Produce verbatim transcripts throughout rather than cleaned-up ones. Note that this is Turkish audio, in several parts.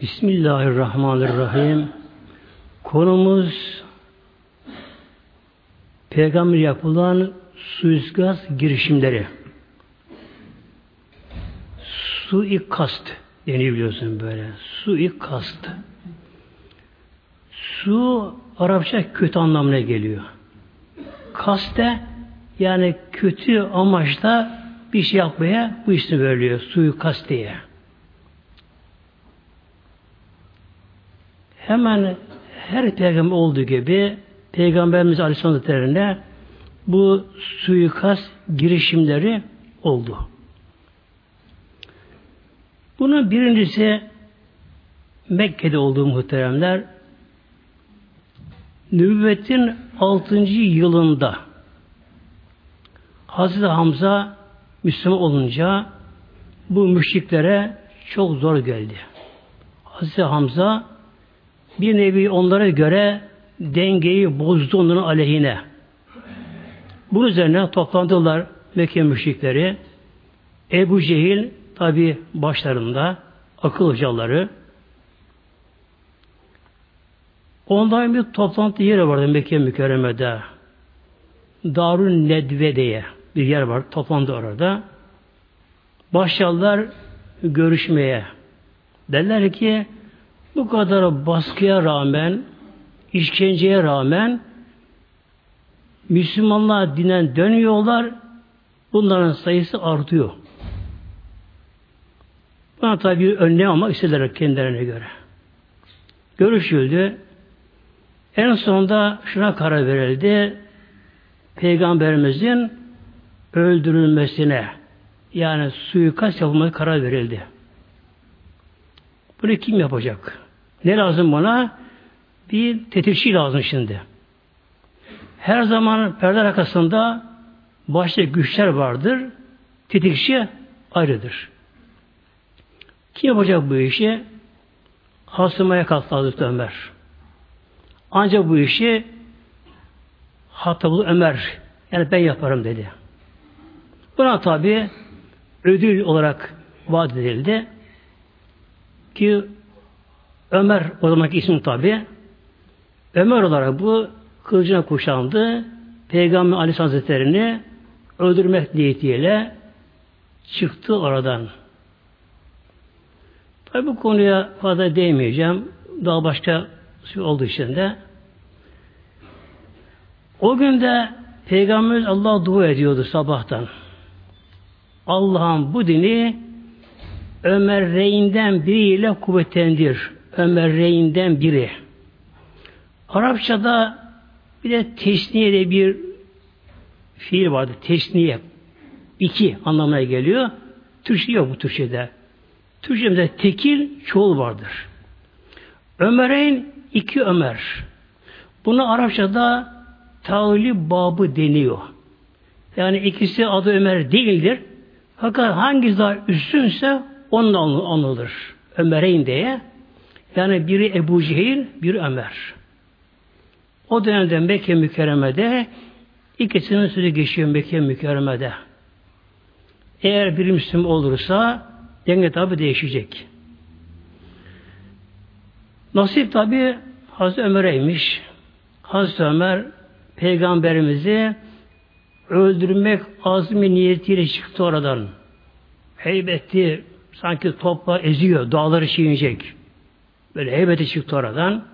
Bismillahirrahmanirrahim. Konumuz Peygamber'e yapılan suikast girişimleri. Suikast deniyor biliyorsun böyle. Suikast. Su Arapça kötü anlamına geliyor. Kaste yani kötü amaçla bir şey yapmaya bu ismi veriliyor. Suikast diye. Hemen her peygamber olduğu gibi Peygamberimiz Aleyhisselam Hazretleri'ne bu suikast girişimleri oldu. Bunun birincisi Mekke'de olduğu muhteremler nübüvvetin altıncı yılında Hazreti Hamza Müslüman olunca bu müşriklere çok zor geldi. Hazreti Hamza bir nevi onlara göre dengeyi bozdu onların aleyhine. Bunun üzerine toplandılar Mekke müşrikleri. Ebu Cehil tabi başlarında akıl hocaları. Ondan bir toplantı yeri vardı Mekke mükerremede. Darun Nedve diye bir yer var. Toplandı orada. Başladılar görüşmeye. Derler ki bu kadar baskıya rağmen, işkenceye rağmen Müslümanlar dinen dönüyorlar. Bunların sayısı artıyor. Buna tabi önlem almak istediler kendilerine göre. Görüşüldü. En sonunda şuna karar verildi. Peygamberimizin öldürülmesine yani suikast yapılmaya karar verildi. Bunu kim yapacak? Ne lazım bana? Bir tetikçi lazım şimdi. Her zaman perde arkasında başka güçler vardır. Tetikçi ayrıdır. Kim yapacak bu işi? Hasıma'ya kalktı Hazreti Ömer. Ancak bu işi Hattab'lı Ömer yani ben yaparım dedi. Buna tabi ödül olarak vaat edildi. Ki Ömer o zamanki ismi tabi Ömer olarak bu kılıcına kuşandı. Peygamber Aleyhisselam Hazretleri'ni öldürmek niyetiyle çıktı oradan. Tabi bu konuya fazla değmeyeceğim. Daha başka şey olduğu için de o gün de Peygamberimiz Allah'a dua ediyordu sabahtan. Allah'ım bu dini Ömer Reyn'den biriyle kuvvetlendir. Ömer Reyn'den biri. Arapçada bir de tesniye de bir fiil vardı. Tesniye. İki anlamına geliyor. Türkçe yok bu Türkçe'de. Türkçe'de tekil çoğul vardır. Ömer Reyn iki Ömer. Buna Arapçada tağlib babı deniyor. Yani ikisi adı Ömer değildir. Fakat hangisi daha üstünse onunla anılır. Ömer'in diye. Yani biri Ebu Cehil, biri Ömer. O dönemde Mekke mükerremede ikisinin sözü geçiyor Mekke mükerremede. Eğer bir Müslüman olursa denge tabi değişecek. Nasip tabi Hazreti Ömer'eymiş. Hazreti Ömer Peygamberimizi öldürmek azmi niyetiyle çıktı oradan. Heybetli, sanki topla eziyor, dağları çiğnecek. Böyle heybeti çıktı oradan.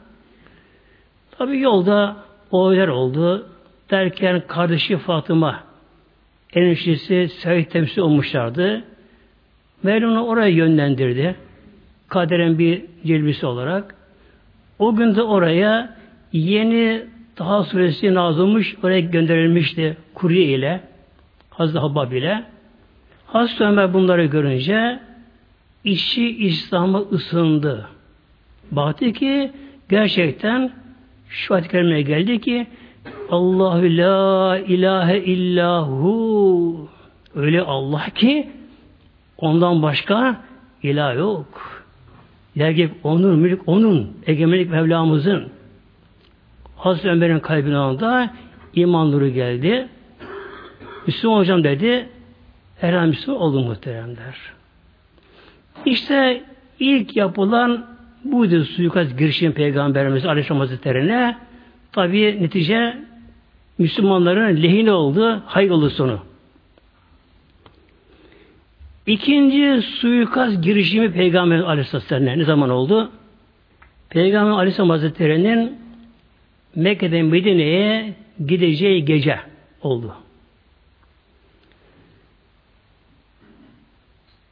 Tabi yolda olaylar oldu. Derken kardeşi Fatıma, eniştesi Said temsil olmuşlardı. Mevlam'ı oraya yönlendirdi. Kaderen bir cilvesi olarak. O gün de oraya yeni Taha suresi nazil olmuş, oraya gönderilmişti kurye ile, Hazreti Habab ile. Hazreti Ömer bunları görünce işi İslam'a ısındı. Baktı ki gerçekten şu ayet-i kerimeye geldi ki Allahu la ilahe illahu, öyle Allah ki ondan başka ilah yok. Yergek onun, mülk onun, egemenlik Mevlamızın. Hazreti Ömer'in kalbine anda iman nuru geldi. Müslüman hocam dedi, herhalde Müslüman oldu muhteremler. İşte ilk yapılan Buydu suikast girişim Peygamberimiz Aleyhisselam Hazretleri'ne. Tabi netice Müslümanların lehine oldu, hayır oldu sonu. İkinci suikast girişimi Peygamberimiz Aleyhisselam Hazretleri'ne ne zaman oldu? Peygamber Aleyhisselam Hazretleri'nin Mekke'den Medine'ye gideceği gece oldu.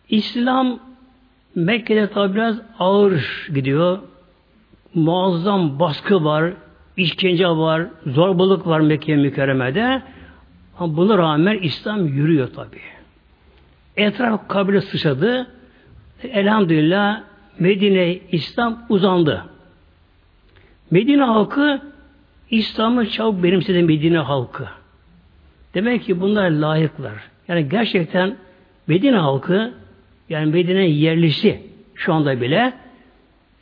İslam Mekke'de tabi biraz ağır gidiyor. Muazzam baskı var, işkence var, zorbalık var Mekke-i Mükerreme'de. Ama buna rağmen İslam yürüyor tabi. Etraf kabile sıçradı. Elhamdülillah Medine İslam uzandı. Medine halkı İslam'ı çabuk benimsedi Medine halkı. Demek ki bunlar layıklar. Yani gerçekten Medine halkı, yani Medine yerlisi şu anda bile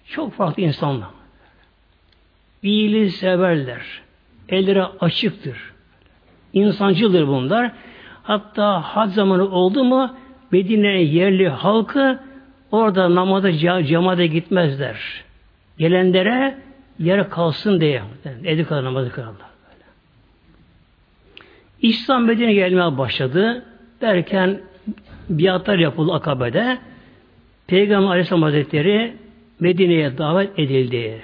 çok farklı insanlar. İyiliği severler. Elleri açıktır. İnsancıldır bunlar. Hatta hac zamanı oldu mu Medine yerli halkı orada namaza cemaate gitmezler. Gelenlere yer kalsın diye. Yani edikada namazı kılarlar. İslam Medine'ye gelmeye başladı. Derken biatlar yapıldı Akabe'de. Peygamber Aleyhisselam Hazretleri Medine'ye davet edildi.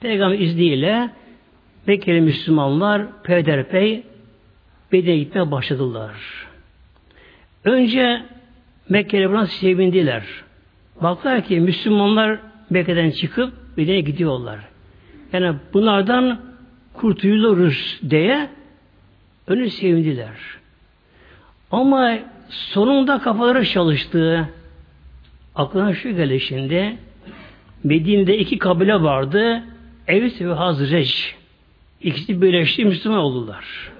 Peygamber izniyle Mekke'li Müslümanlar peyderpey Medine'ye gitmeye başladılar. Önce Mekke'li buna sevindiler. Baktılar ki Müslümanlar Mekke'den çıkıp Medine'ye gidiyorlar. Yani bunlardan kurtuluruz diye önce sevindiler. Ama sonunda kafaları çalıştı. Aklına şu geldi şimdi. Medine'de iki kabile vardı. Evs ve Hazreç. İkisi birleşti, Müslüman oldular.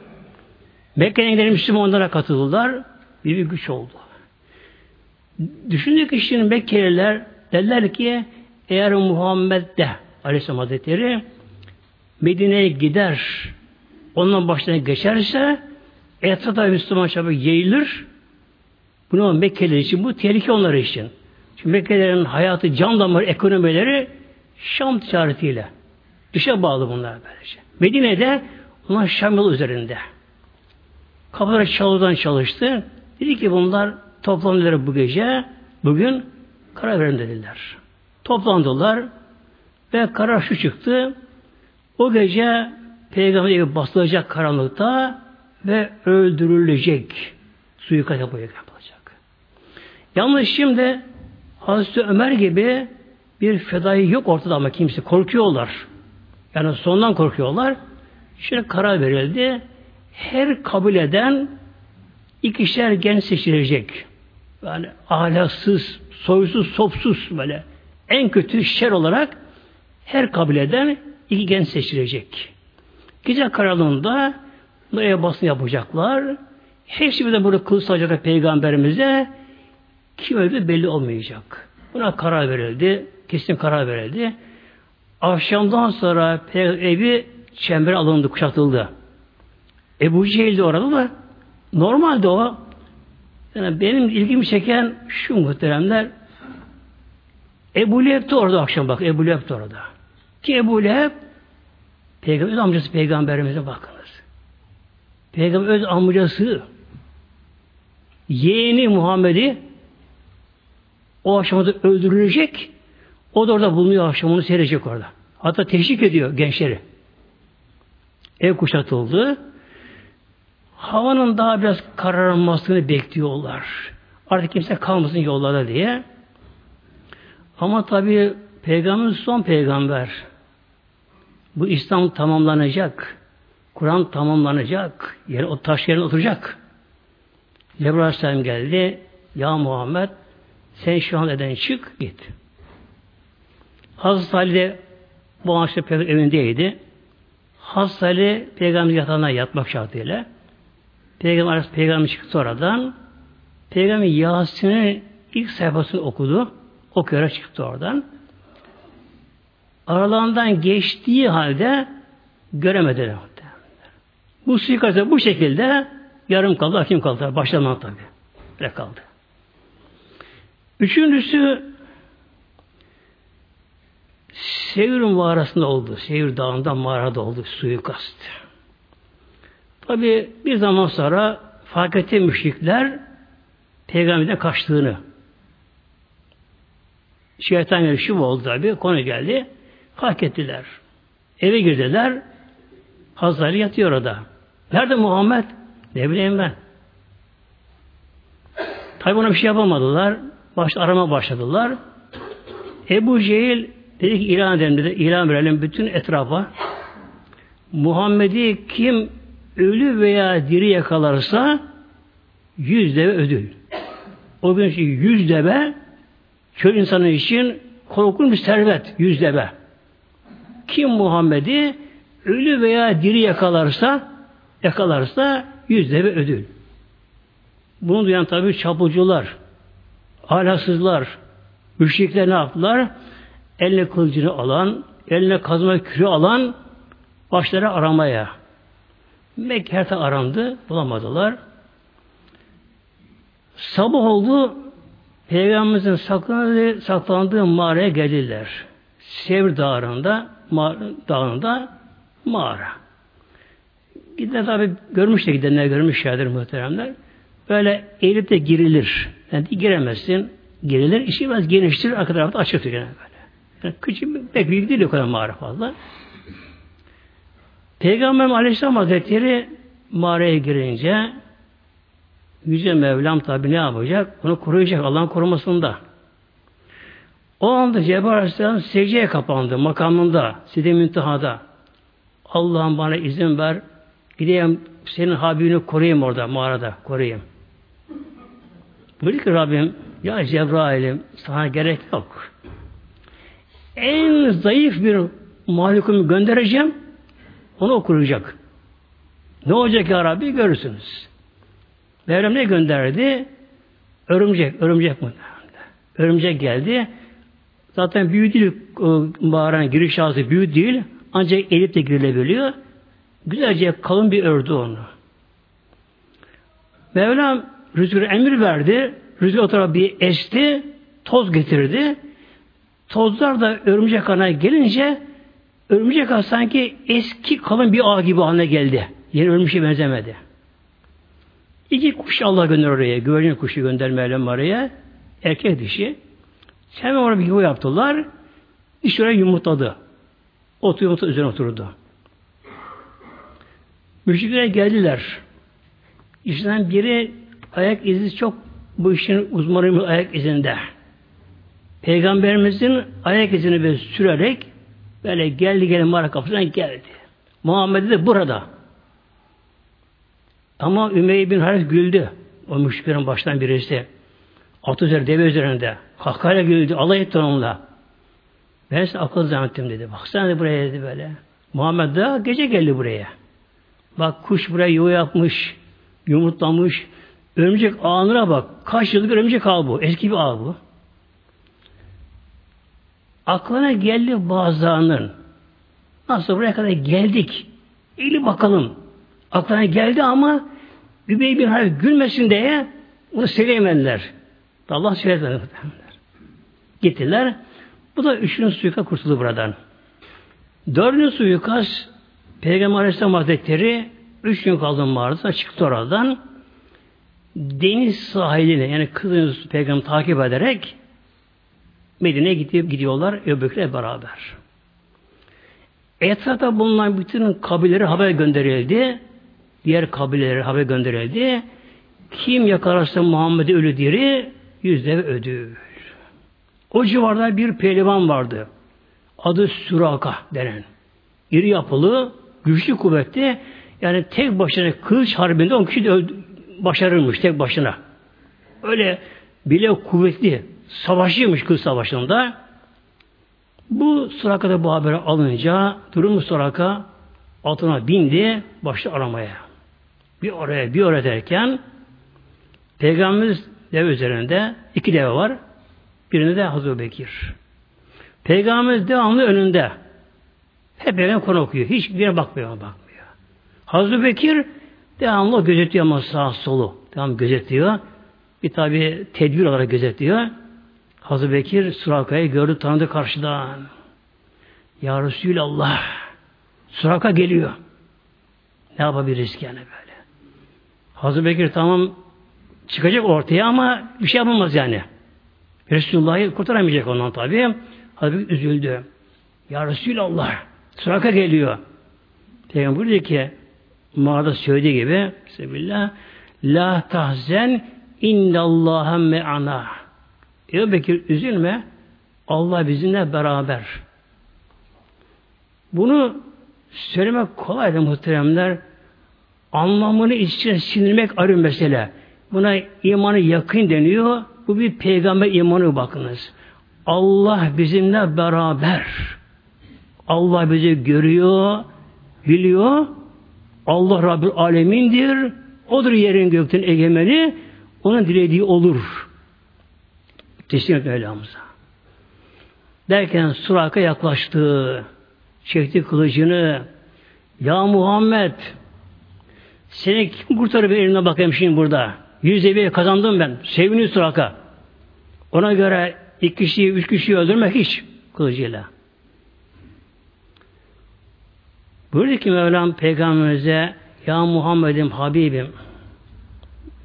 Mekke'den giden Müslümanlara katıldılar. Bir bir güç oldu. Düşündük ki şimdi Mekkeliler derler ki eğer Muhammed de Aleyhisselam Hazretleri Medine'ye gider, ondan başına geçerse etrafta Müslüman çabuk yayılır. Bunu Mekkeliler için bu tehlike onlar için. Çünkü Mekkelilerin hayatı, can damarı, ekonomileri Şam ticaretiyle dışa bağlı bunlar böylece. Medine'de onlar Şam yolu üzerinde. Kafaları çalıdan çalıştı. Dedi ki bunlar toplandılar bu gece, bugün karar verin dediler. Toplandılar ve karar şu çıktı. O gece Peygamber evi basılacak karanlıkta ve öldürülecek. Suikast yapılacak. Yalnız şimdi Hazreti Ömer gibi bir fedai yok ortada ama kimse korkuyorlar. Yani sondan korkuyorlar. Şimdi karar verildi. Her kabileden ikişer genç seçilecek. Yani ahlaksız, soysuz, sopsuz böyle. En kötü şer olarak her kabileden iki genç seçilecek. Gece kararlığında buraya basın yapacaklar. Hepsi birden burada kılıç alacaklar Peygamberimize. Kim öldü belli olmayacak. Buna karar verildi. Kesin karar verildi. Akşamdan sonra evi çembere alındı, kuşatıldı. Ebu Cehil de orada da normalde o. Yani benim ilgimi çeken şu muhteremler, Ebu Leheb de orada akşam bak. Ebu Leheb de orada. Ki Ebu Leheb Peygamber amcası Peygamberimize bakınız. Peygamber öz amcası yeğeni Muhammed'i o akşamda öldürülecek. O da orada bulunuyor akşam. Onu seyredecek orada. Hatta teşvik ediyor gençleri. Ev kuşatıldı. Havanın daha biraz kararmasını bekliyorlar. Artık kimse kalmasın yollarda diye. Ama tabi Peygamber son peygamber. Bu İslam tamamlanacak. Kur'an tamamlanacak. Yani o taş yerine oturacak. Cebrail Aleyhisselam geldi. Ya Muhammed sen şu an eden çık git. Hazreti Ali de bu akşam peygamber evindeydi. Hazreti Ali peygamber yatağına yatmak şartıyla. Peygamber peygamber çıktı oradan. Peygamber Yasin'in ilk sayfasını okudu. Okuyarak çıktı oradan. Aralarından geçtiği halde göremediler. Bu suikastı bu şekilde yarım kaldı, hakim kaldı. Başlamadı tabi. Öyle kaldı. Üçüncüsü Sevr mağarasında oldu. Sevr dağında mağarada oldu suikast. Tabi bir zaman sonra fark etti müşrikler peygamberden kaçtığını. Şeytan yarışı oldu tabi. Konu geldi. Fark ettiler. Eve girdiler. Hazreti yatıyor orada. Nerede Muhammed? Ne bileyim ben. Tabi ona bir şey yapamadılar. Başta arama başladılar. Ebu Cehil dedi ki ilan edelim dedi. İlan verelim bütün etrafa. Muhammed'i kim ölü veya diri yakalarsa yüz deve ödül. O gün yüz deve çöl insanı için korkunç bir servet. Yüz deve. Kim Muhammed'i ölü veya diri yakalarsa yakalarsa yüz deve ödül. Bunu duyan tabi çapulcular, alasızlar, müşrikler ne yaptılar? Eline kılıcını alan, eline kazma kürü alan başları aramaya. Mekke her taraf arandı, bulamadılar. Sabah oldu, Peygamberimizin saklandığı, saklandığı mağaraya geldiler. Sevr dağında, mağara, dağında mağara. Gidenler tabi görmüş de gidenler görmüş yerdir muhteremler. Böyle eğilip de girilir. Yani giremezsin. Girilir. İşi biraz geniştir. Arka tarafta açıktır. Yani böyle. Yani küçük, pek büyük değil o kadar mağara fazla. Peygamber Aleyhisselam Hazretleri mağaraya girince Yüce Mevlam tabi ne yapacak? Onu koruyacak. Allah'ın korumasında. O anda Cebrail Aleyhisselam secdeye kapandı. Makamında. Side müntehada. Allah'ım bana izin ver. Gideyim senin Habibini koruyayım orada, mağarada koruyayım. Buyur ki Rabbim, ya Cebrail'im sana gerek yok. En zayıf bir mahlukumu göndereceğim, onu okuyacak. Ne olacak ya Rabbi görürsünüz. Mevlam ne gönderdi? Örümcek, örümcek mi? Örümcek geldi. Zaten büyük değil, mağaranın giriş ağzı büyük değil, ancak elip de girilebiliyor. Güzelce kalın bir ördü onu. Mevlam rüzgara emir verdi. Rüzgar o tarafa bir esti. Toz getirdi. Tozlar da örümcek ağına gelince örümcek ağ sanki eski kalın bir ağ gibi haline geldi. Yeni örümceğe benzemedi. İki kuş Allah gönder oraya. Güvercin kuşu gönder Mevlam oraya. Erkek dişi. Hemen oraya bir yuva yaptılar. İşte oraya yumurtladı. Otu yumurta üzerine oturdu. Müşriklere geldiler. İşten biri ayak izi çok bu işin uzmanı ayak izinde. Peygamberimizin ayak izini böyle sürerek böyle geldi gelin mağara kapısına geldi. Muhammed de burada. Ama Ümeyye bin Haris güldü. O müşriklerin baştan birisi. At üzeri, deve üzerinde. Kahkahayla güldü. Alay etti onunla. Ben size akıl zannettim dedi. Baksana dedi buraya dedi böyle. Muhammed daha gece geldi buraya. Bak kuş buraya yuva yapmış, yumurtlamış. Örümcek ağına bak. Kaç yıllık örümcek ağ bu. Eski bir ağ bu. Aklına geldi bazılarının. Nasıl buraya kadar geldik. Eli bakalım. Aklına geldi ama Übey bin Halef gülmesin diye bunu söyleyemediler. Allah söylemediler. Gittiler. Bu da üçüncü suikast kurtuldu buradan. Dördüncü suikast Peygamber Aleyhisselam Hazretleri üç gün kaldı mağarada, çıktı oradan deniz sahiline yani Kızıldeniz Peygamber'i takip ederek Medine'ye gidip gidiyorlar öbürküyle beraber. Etrafta bulunan bütün kabileleri haber gönderildi. Diğer kabileleri haber gönderildi. Kim yakalarsa Muhammed'i ölü diri yüzde ödül. O civarda bir pehlivan vardı. Adı Suraka denen. İri yapılı güçlü kuvvetli, yani tek başına kılıç harbinde on kişi de öldü, başarırmış tek başına. Öyle bile kuvvetli, savaşçıymış kılıç savaşında. Bu Suraka'da bu haberi alınca, durumu Suraka altına bindi, başladı aramaya. Bir oraya, bir oraya derken, Peygamberimiz deve üzerinde, iki deve var, birinde de Hazreti Bekir. Peygamberimiz devamlı önünde. Hep böyle konu okuyor. Hiçbirine bakmıyor ama bakmıyor. Hazreti Bekir devamlı gözetiyor ama sağ solu. Devam gözetiyor. Bir tabi tedbir olarak gözetiyor. Hazreti Bekir Suraka'yı gördü tanıdı karşıdan. Ya Resulallah, Suraka geliyor. Ne yapabiliriz ki yani böyle? Hazreti Bekir tamam çıkacak ortaya ama bir şey yapamaz yani. Resulullah'ı kurtaramayacak ondan tabii. Hazreti Bekir üzüldü. Ya Resulallah, Suraka geliyor. Peygamber dedi ki, mağarada söylediği gibi, Bismillah, la tahzen innallâhe me'anâ. Ebu Bekir üzülme, Allah bizimle beraber. Bunu söylemek kolaydı muhteremler. Anlamını içine sindirmek ayrı mesele. Buna imanı yakın deniyor. Bu bir peygamber imanı bakınız. Allah bizimle beraber. Allah bizi görüyor, biliyor. Allah Rabbül Alemin'dir. Odur yerin gökten egemeni. Onun dilediği olur. Teslim etme Mevlamıza. Derken Suraka yaklaştı. Çekti kılıcını. Ya Muhammed, seni kim kurtarır bir eline bakayım şimdi burada? Yüzde bir kazandım ben. Seviniyor Suraka. Ona göre iki kişiyi, üç kişiyi öldürmek hiç kılıcıyla. Buyurdu ki Mevlam Peygamberimize, ya Muhammed'im, Habibim,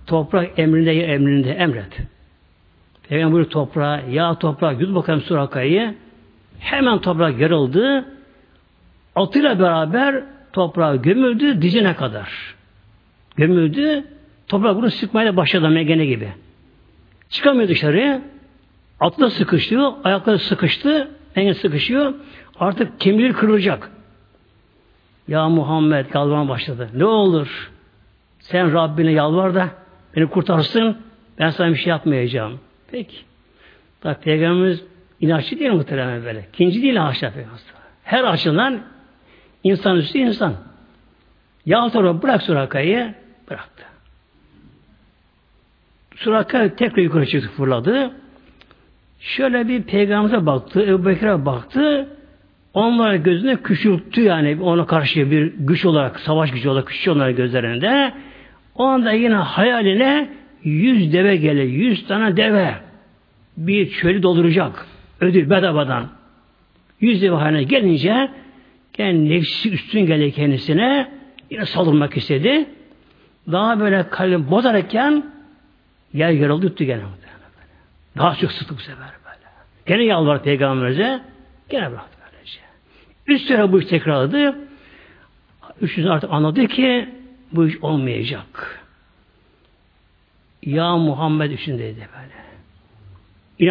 toprak emrinde, ya emrinde emret. Peygamber buyurdu toprağa, ya toprak yut bakalım Suraka'yı. Hemen toprak yarıldı. Atıyla beraber toprağa gömüldü dizine kadar. Gömüldü. Toprak bunu sıkmaya başladı megene gibi. Çıkamıyor dışarı. Atı da sıkıştı. Ayakları sıkıştı. Mengene sıkışıyor. Artık kemikleri kırılacak. Ya Muhammed yalvarmaya başladı. Ne olur sen Rabbine yalvar da beni kurtarsın. Ben sana bir şey yapmayacağım. Peki. Tabi Peygamberimiz inançlı değil muhtemelen böyle. İkinci değil haşa Peygamberimiz. Her açıdan insan üstü insan. Ya sonra bırak Suraka'yı, bıraktı. Suraka tekrar yukarı çıktı, fırladı. Şöyle bir Peygamber'e baktı, Ebu Bekir'e baktı. Onlar gözüne küçülttü yani ona karşı bir güç olarak, savaş gücü olarak küçülttü onların gözlerinde. O anda yine hayaline yüz deve gelir, yüz tane deve bir çölü dolduracak. Ödül bedavadan. Yüz deve haline gelince kendi nefsi üstün geldi kendisine, yine saldırmak istedi. Daha böyle kalbini bozarken yer yarıldı, yuttu gene. Daha çok sıktı bu sefer böyle. Gene yalvardı Peygamberimize, gene bıraktı. Üç sene bu iş tekrarladı. Üçüncü artık anladı ki bu iş olmayacak. Ya Muhammed üçündeydi böyle.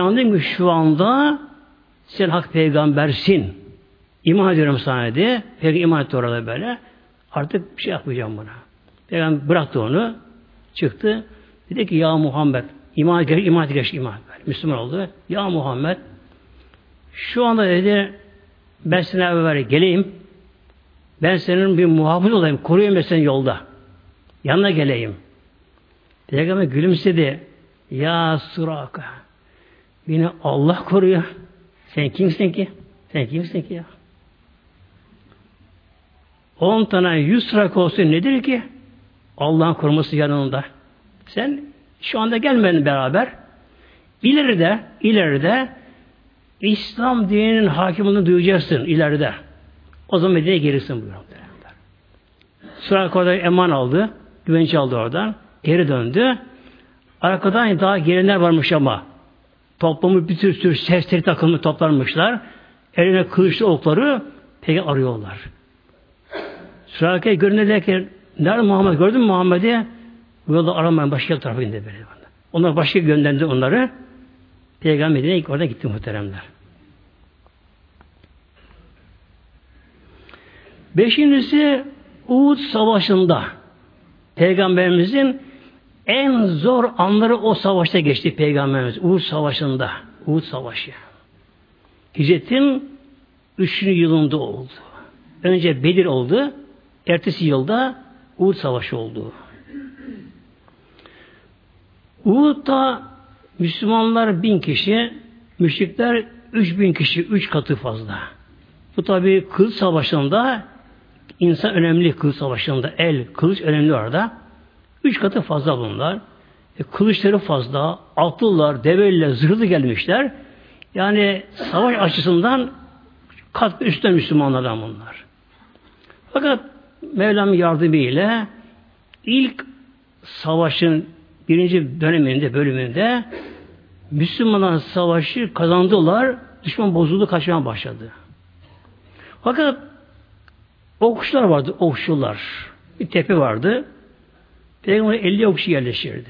İnandım ki şu anda sen hak peygambersin. İman ediyorum sana dedi. Peygamber iman etti orada böyle. Artık bir şey yapmayacağım buna. Peygamber bıraktı onu. Çıktı. Dedi ki ya Muhammed. İman et, iman et, geç, iman et. Müslüman oldu. Ya Muhammed. Şu anda dedi ben sana evvel geleyim. Ben senin bir muhafız olayım. Koruyayım ben seni yolda. Yanına geleyim. Peygamber gülümsedi. Ya Suraka. Beni Allah koruyor. Sen kimsin ki? Sen kimsin ki ya? On tane yüz Suraka olsun nedir ki? Allah'ın koruması yanında. Sen şu anda gelmedin beraber. İleride, ileride İslam dininin hakimliğini duyacaksın ileride. O zaman Medine'ye gelirsin buyuruyor. Suraka orada eman aldı. Güvence aldı oradan. Geri döndü. Arkadan daha gelenler varmış ama toplamı bir tür tür serseri takımı toplanmışlar. Eline kılıçlı okları peygamber arıyorlar. Suraka'ya görünürler ki nerede Muhammed? Gördün mü Muhammed'i? Bu yolda aramayın. Başka tarafa indi böyle. Onlar başka gönderdi onları. Peygamberine orada gitti muhteremler. Beşincisi Uhud Savaşı'nda Peygamberimizin en zor anları o savaşta geçti Peygamberimiz. Uhud Savaşı'nda. Uhud Savaşı. Hicretin üçüncü yılında oldu. Önce Bedir oldu. Ertesi yılda Uhud Savaşı oldu. Uhud'da Müslümanlar bin kişi, müşrikler üç bin kişi, üç katı fazla. Bu tabi kılıç savaşında insan önemli, kılıç savaşında el, kılıç önemli orada. Üç katı fazla bunlar. E, kılıçları fazla, atlılar, develiler, zırhlı gelmişler. Yani savaş açısından Kat üstten Müslümanlardan bunlar. Fakat Mevlam yardımıyla ilk savaşın birinci döneminde, bölümünde Müslümanlar savaşı kazandılar. Düşman bozuldu, kaçmaya başladı. Fakat okçular vardı, okçular. Bir tepe vardı. Peygamber elli okçu yerleşirdi.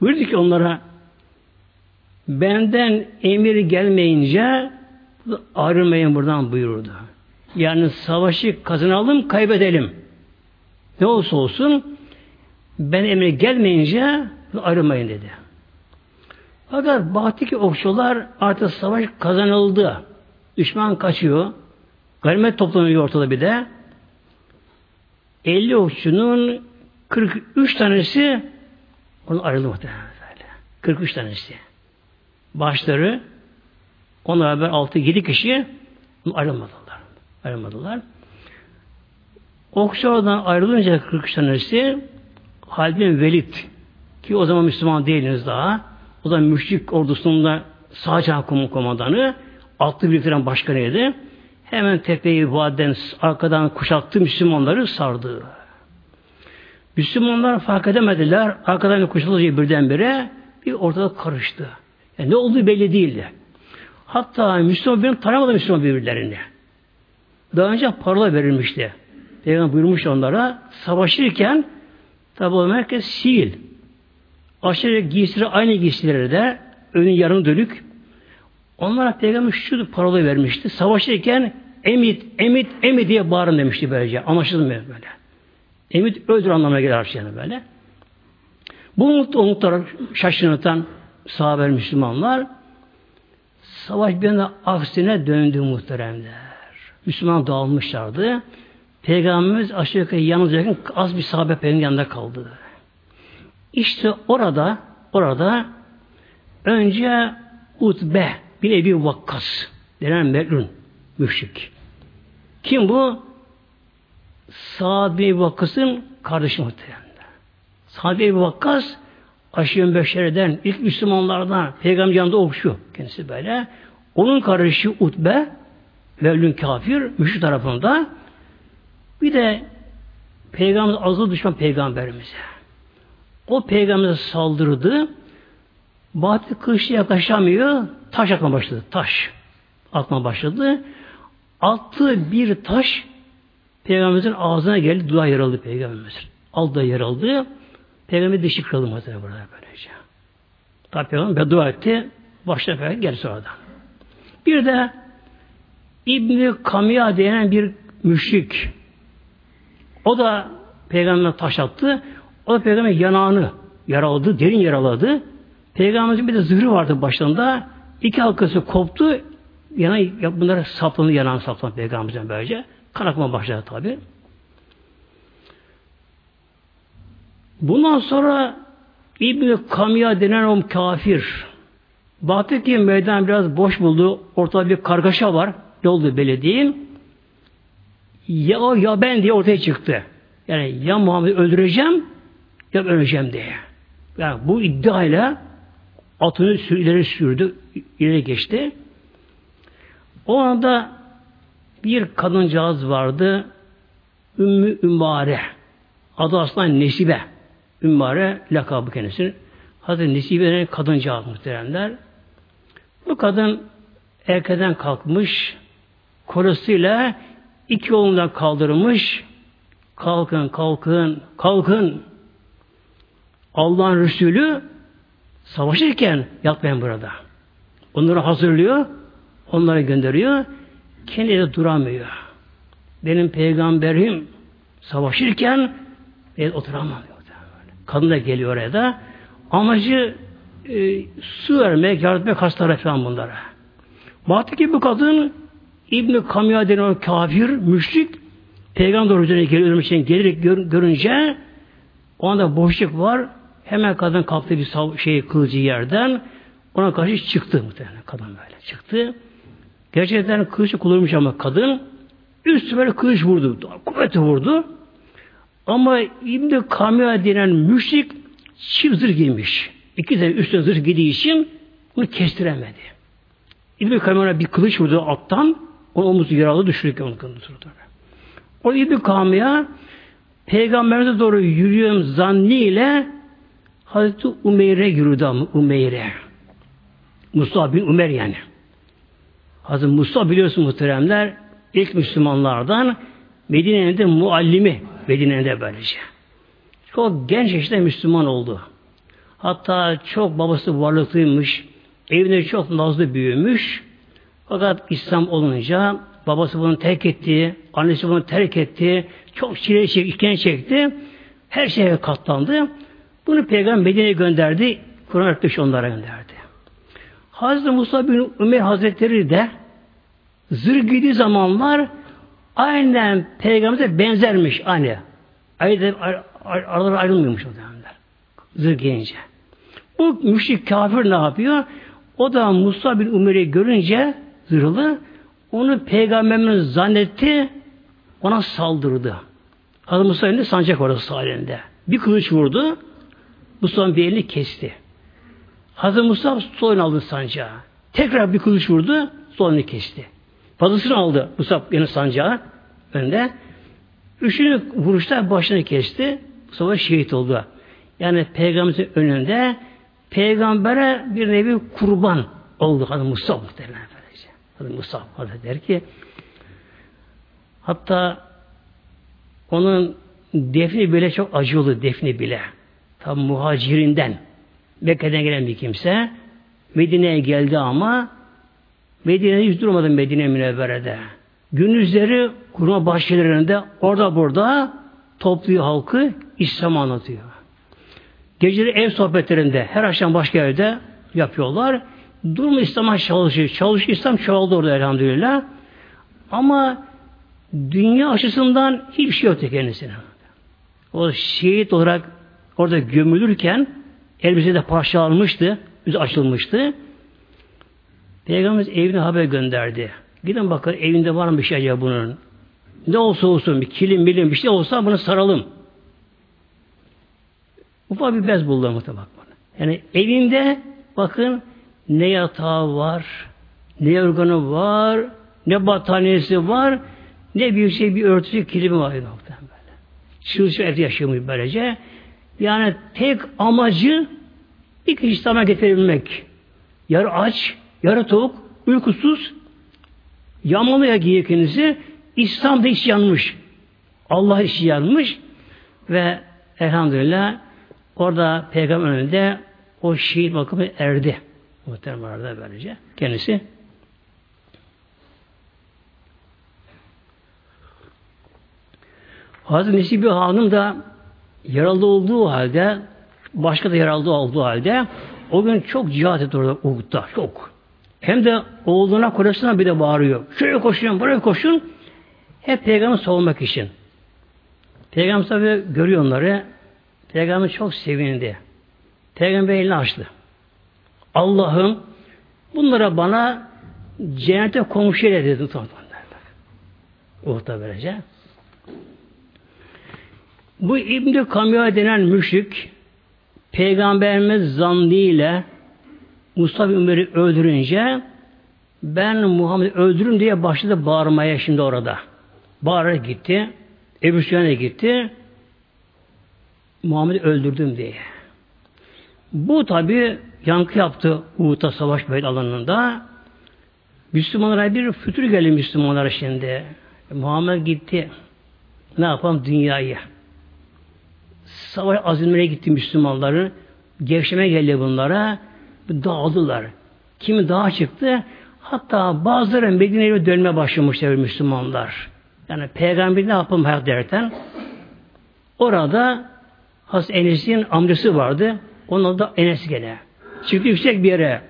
Buyurdu ki onlara, benden emir gelmeyince ayrılmayın buradan buyurdu. Yani savaşı kazanalım, kaybedelim. Ne olsa olsun ben emir gelmeyince ayrılmayın dedi. Fakat baktı ki okçular artık savaş kazanıldı. Düşman kaçıyor. Ganimet toplanıyor ortada bir de. elli okçunun kırk üç tanesi onun ayrıldı muhtemelen. kırk üç tanesi. Başları onunla beraber altı yedi kişi ayrılmadılar. ayrılmadılar. Okçulardan ayrılınca kırk üç tanesi Halid bin Velid ki o zaman Müslüman değiliniz daha. O da müşrik ordusunda sağ çağ komandanı, altı birliklerin başkanıydı. Hemen tepeyi vadiden arkadan kuşattı, Müslümanları sardı. Müslümanlar fark edemediler. Arkadan kuşatılınca birdenbire bir ortada karıştı. Yani ne olduğu belli değildi. Hatta Müslüman birbirini tanımadı Müslüman birbirlerini. Daha önce parola verilmişti. Peygamber buyurmuş onlara, savaşırken tabi o merkez sil. Aşırı giysileri aynı giysileri de önün yarım dönük. Onlara Peygamber şu parola vermişti. Savaşırken emit, emit, emit diye bağırın demişti böylece. Anlaşılmıyor böyle. Emit öldür anlamına gelir Arapçayla böyle. Bu umutları şaşırtan sahabe Müslümanlar savaş bir anda aksine döndü muhteremler. Müslüman dağılmışlardı. Peygamberimiz aşağı yukarı yalnız yakın az bir sahabe peygamberin yanında kaldı. İşte orada orada önce Utbe bin Ebi Vakkas denen melun müşrik. Kim bu? Sa'd bin Ebi Vakkas'ın kardeşi muhtemelen. Sa'd bin Ebi Vakkas Aşîre-i Beşşere'den, ilk Müslümanlardan, Peygamber yanında okçu kendisi böyle. Onun kardeşi Utbe, melun kafir, müşrik tarafında. Bir de Peygamberimiz azılı düşman Peygamberimize. O Peygamber'e saldırdı. Bahtı kılıçla yaklaşamıyor. Taş atma başladı. Taş atma başladı. Attığı bir taş Peygamber'in ağzına geldi. Dudağı yarıldı Peygamber'in. Alt da yarıldı. Peygamber'in dişi kırıldı mesela burada böylece. Tabi Peygamber beddua etti. Başta Peygamber geldi sonradan. Bir de İbn-i Kamiya denen bir müşrik. O da Peygamber'e taş attı. O da Peygamber yanağını yaraladı, derin yaraladı. Peygamberimizin bir de zırhı vardı başlarında. İki halkası koptu. Yana, bunlara saplandı, yanağını saplandı Peygamberimizden böylece. Kan akma başladı tabi. Bundan sonra İbn-i Kamiya denen o kafir. Baktı ki meydan biraz boş buldu. Ortada bir kargaşa var. Ne oldu belli değil. Ya o ya ben diye ortaya çıktı. Yani ya Muhammed'i öldüreceğim ya öleceğim diye. Yani bu iddiayla atını ileri sürdü, ileri geçti. O anda bir kadıncağız vardı, Ümmü Ümmare. Adı aslında Nesibe. Ümmare lakabı kendisi. Hazreti Nesibe'nin kadıncağız muhteremler. Bu kadın erkeden kalkmış, korusuyla iki oğlundan kaldırılmış. Kalkın, kalkın, kalkın. Allah'ın Resulü savaşırken yatmayın burada. Onları hazırlıyor, onları gönderiyor. Kendi de duramıyor. Benim peygamberim savaşırken ben oturamam. Kadın da geliyor oraya da. Amacı e, su vermek, yardım etmek hastalara falan bunlara. Baktı ki bu kadın İbn-i Kamiya denen o kafir, müşrik peygamber üzerine geliyor için gelerek görünce o anda boşluk var. Hemen kadın kaptı bir sav- şey kılıcı yerden. Ona karşı çıktı muhtemelen. Kadın böyle çıktı. Gerçekten kılıcı kullanmış ama kadın üstü böyle kılıç vurdu. Kuvveti vurdu. Ama İbn-i Kamiya denen müşrik çift zırh giymiş. İki tane üstüne zırh giydiği için bunu kestiremedi. İbn-i Kamiya'ya bir kılıç vurdu alttan. Onun omuzu yaralı düşürürken onu kandırır tabi. O İbn-i Kamiya Peygamberimize doğru yürüyorum zanniyle Hazreti Umeyr'e yürüdü ama Umeyr'e. Musab bin Umer yani. Hazreti Musab biliyorsun muhteremler ilk Müslümanlardan Medine'nin de muallimi Medine'nin de böylece. Çok genç yaşta Müslüman oldu. Hatta çok babası varlıklıymış. Evine çok nazlı büyümüş. Fakat İslam olunca babası bunu terk etti. Annesi bunu terk etti. Çok çile çekti, işkence çekti. Her şeye katlandı. Bunu Peygamber Medine'ye gönderdi. Kur'an öğretmiş onlara gönderdi. Hazreti Musab bin Umer Hazretleri de zırh giydiği zamanlar aynen Peygamber'e benzermiş. Aynı. Aynı. Araları ayrılmıyormuş o dönemler. Zırh giyince. Bu müşrik kafir ne yapıyor? O da Musab bin Umer'i görünce zırhlı onu Peygamber'in zannetti ona saldırdı. Hazreti Musab elinde sancak orası sağ elinde. Bir kılıç vurdu. Musab'ın bir elini kesti. Hazreti Musab solunu aldı sancağı. Tekrar bir kılıç vurdu. Solunu kesti. Fazlasını aldı Musab yine sancağı önde. Üçüncü vuruşta başını kesti. Bu sefer şehit oldu. Yani Peygamber'in önünde Peygamber'e bir nevi kurban oldu. Hazreti Musab muhtemelen. Hazreti Musab der ki hatta onun defni bile çok acı oldu. Defni bile. Tam muhacirinden Mekke'den gelen bir kimse Medine'ye geldi ama Medine'de hiç durmadı Medine Münevvere'de. Gündüzleri kurma bahçelerinde orada burada topluyor halkı İslam'ı anlatıyor. Geceleri ev sohbetlerinde her akşam başka evde yapıyorlar. Durma İslam'a çalışıyor. Çalışıyor İslam çoğaldı orada elhamdülillah. Ama dünya açısından hiçbir şey yoktu kendisine. O şehit olarak orada gömülürken elbise de parçalanmıştı, yüzü açılmıştı. Peygamberimiz evine haber gönderdi. Gidin bakın evinde var mı bir şey acaba bunun? Ne olsa olsun bir kilim milim bir şey olsa bunu saralım. Ufak bir bez buldular muhtemelen. Yani evinde bakın ne yatağı var, ne yorganı var, ne battaniyesi var, ne bir şey bir örtüsü kilimi var muhtemelen. Çılçı evde yaşıyormuş böylece. Yani tek amacı bir kişi İslam'a getirebilmek. Yarı aç, yarı tok, uykusuz, yamalıya giyiyor kendisi. İslam'da iş yanmış. Allah işi yanmış. Ve elhamdülillah orada Peygamber önünde o şehit bakımı erdi. Muhterem arada böylece kendisi. Hazreti Nesibe Hanım da yaralı olduğu halde, başka da yaralı olduğu halde o gün çok cihat etti orada Uhud'da, çok. Hem de oğluna, kocasına bir de bağırıyor. Şöyle koşun, buraya koşun. Hep Peygamber'i savunmak için. Peygamber tabii görüyor onları. Peygamber çok sevindi. Peygamber elini açtı. Allah'ım bunlara bana cennete komşu ile dedi. Uhud'da böylece. Bu İbn-i Kamiya denen müşrik Peygamberimiz zannıyla Musab bin Umer'i öldürünce ben Muhammed'i öldürürüm diye başladı bağırmaya şimdi orada. Bağırarak gitti. Ebu Süfyan'a gitti. Muhammed'i öldürdüm diye. Bu tabi yankı yaptı Uhud'da savaş böyle alanında. Müslümanlara bir fütür geldi Müslümanlara şimdi. Muhammed gitti. Ne yapalım dünyayı? Savaş azimlere gitti Müslümanların. Gevşeme geldi bunlara. Dağıldılar. Kimi dağa çıktı. Hatta bazıları Medine'ye dönme başlamışlar Müslümanlar. Yani peygamber ne yapalım hayat derken orada Has Enes'in amcası vardı. Onun adı da Enes gene. Çıktı yüksek bir yere.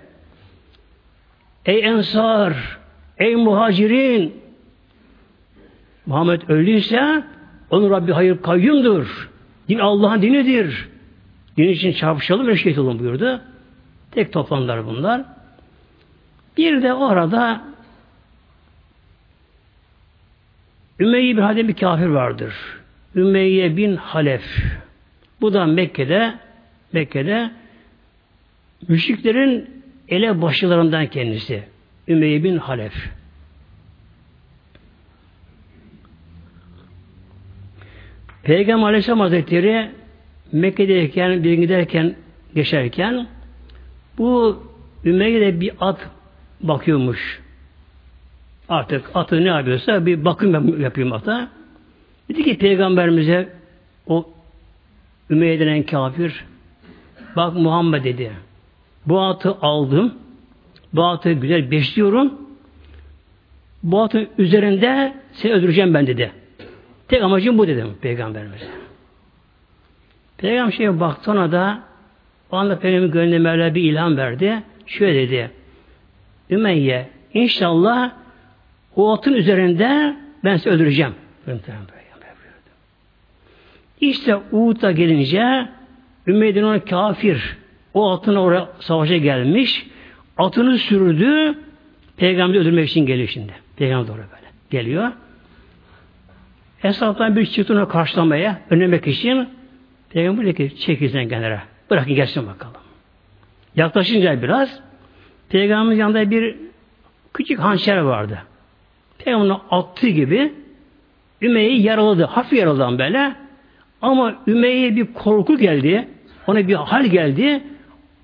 Ey Ensar! Ey Muhacirin! Muhammed öldüyse onun Rabbi hayır kayyumdur. Din Allah'ın dinidir. Din için çarpışalım ve şehit olun buyurdu. Tek toplandılar bunlar. Bir de orada Ümeyye bin Halef bir kafir vardır. Ümeyye bin Halef. Bu da Mekke'de Mekke'de müşriklerin elebaşılarından kendisi. Ümeyye bin Halef. Peygamber Aleyhisselam Hazretleri Mekke'deyken, bir giderken, geçerken bu Ümeyye'de bir at bakıyormuş. Artık atı ne yapıyorsa bir bakım yapayım ata. Dedi ki Peygamberimize o Ümeyye denen kafir, bak Muhammed dedi, bu atı aldım, bu atı güzel besliyorum, bu atın üzerinde seni öldüreceğim ben dedi. Tek amacım bu dedim Peygamberimize. Peygamber şeye baktı, ona da o anda Peygamber'in gönlüne Mevla bir ilham verdi. Şöyle dedi, Ümeyye inşallah o atın üzerinde ben seni öldüreceğim. İşte Uhud'a gelince Ümeyye'nin ona kafir o atına oraya savaşa gelmiş, atını sürdü, Peygamber'i öldürmek için geliyor şimdi. Peygamber oraya böyle geliyor. Esnaftan bir çıktı onu karşılamaya, önlemek için. Peygamber diyor ki çekilsen kenara, bırakın gelsin bakalım. Yaklaşınca biraz Peygamber'in yanında bir küçük hançer vardı. Peygamber'in attığı gibi Ümeyye'yi yaraladı. Hafif yaraladı böyle. Ama Ümeyye'ye bir korku geldi. Ona bir hal geldi.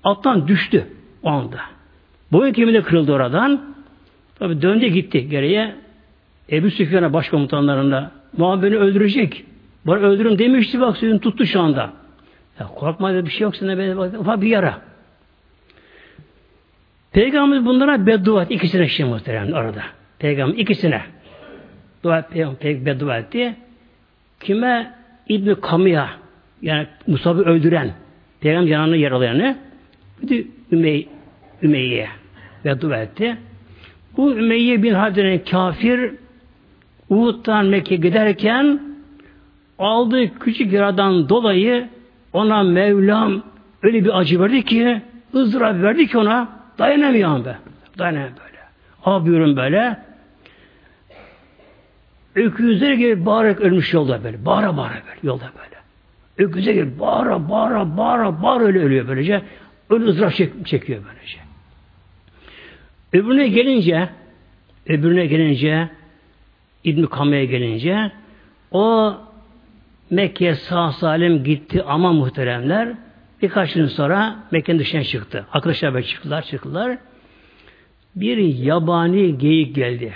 Attan düştü o anda. Boyun kemiği de kırıldı oradan. Tabii döndü gitti geriye. Ebu Süfyan'a, başkomutanlarına, Muhammed beni öldürecek. Bana öldürün demişti, bak sözünü tuttu şu anda. Ya korkma, bir şey yok sana. Ufak bir yara. Peygamberimiz bunlara beddua etti. İkisine şimdi muhtemelen arada. Peygamber ikisine. Dua, peygamber beddua etti. Kime? İbn-i Kamıya. Yani Musab'ı öldüren. Peygamber canını yaralayanı. Bir Ümey, Ümeyye beddua etti. Bu Ümeyye bin Halef'in kafir Uhud'dan Mekke'ye giderken aldığı küçük yaradan dolayı ona Mevlam öyle bir acı verdi ki, ızdırap verdi ki ona dayanamıyorum be. Dayanamıyorum böyle. Ah buyurun böyle. Öküzler gibi bağırarak ölmüş yolda böyle. Bağıra bağıra böyle yolda böyle. Öküzler gibi bağıra bağıra bağıra bağıra öyle ölüyor böylece. Öyle ızdırap çek, çekiyor böylece. Öbürüne gelince öbürüne gelince İbn-i Kamya'ya gelince o Mekke'ye sağ salim gitti ama muhteremler birkaç gün sonra Mekke'nin dışına çıktı. Arkadaşlar böyle çıktılar çıktılar. Bir yabani geyik geldi.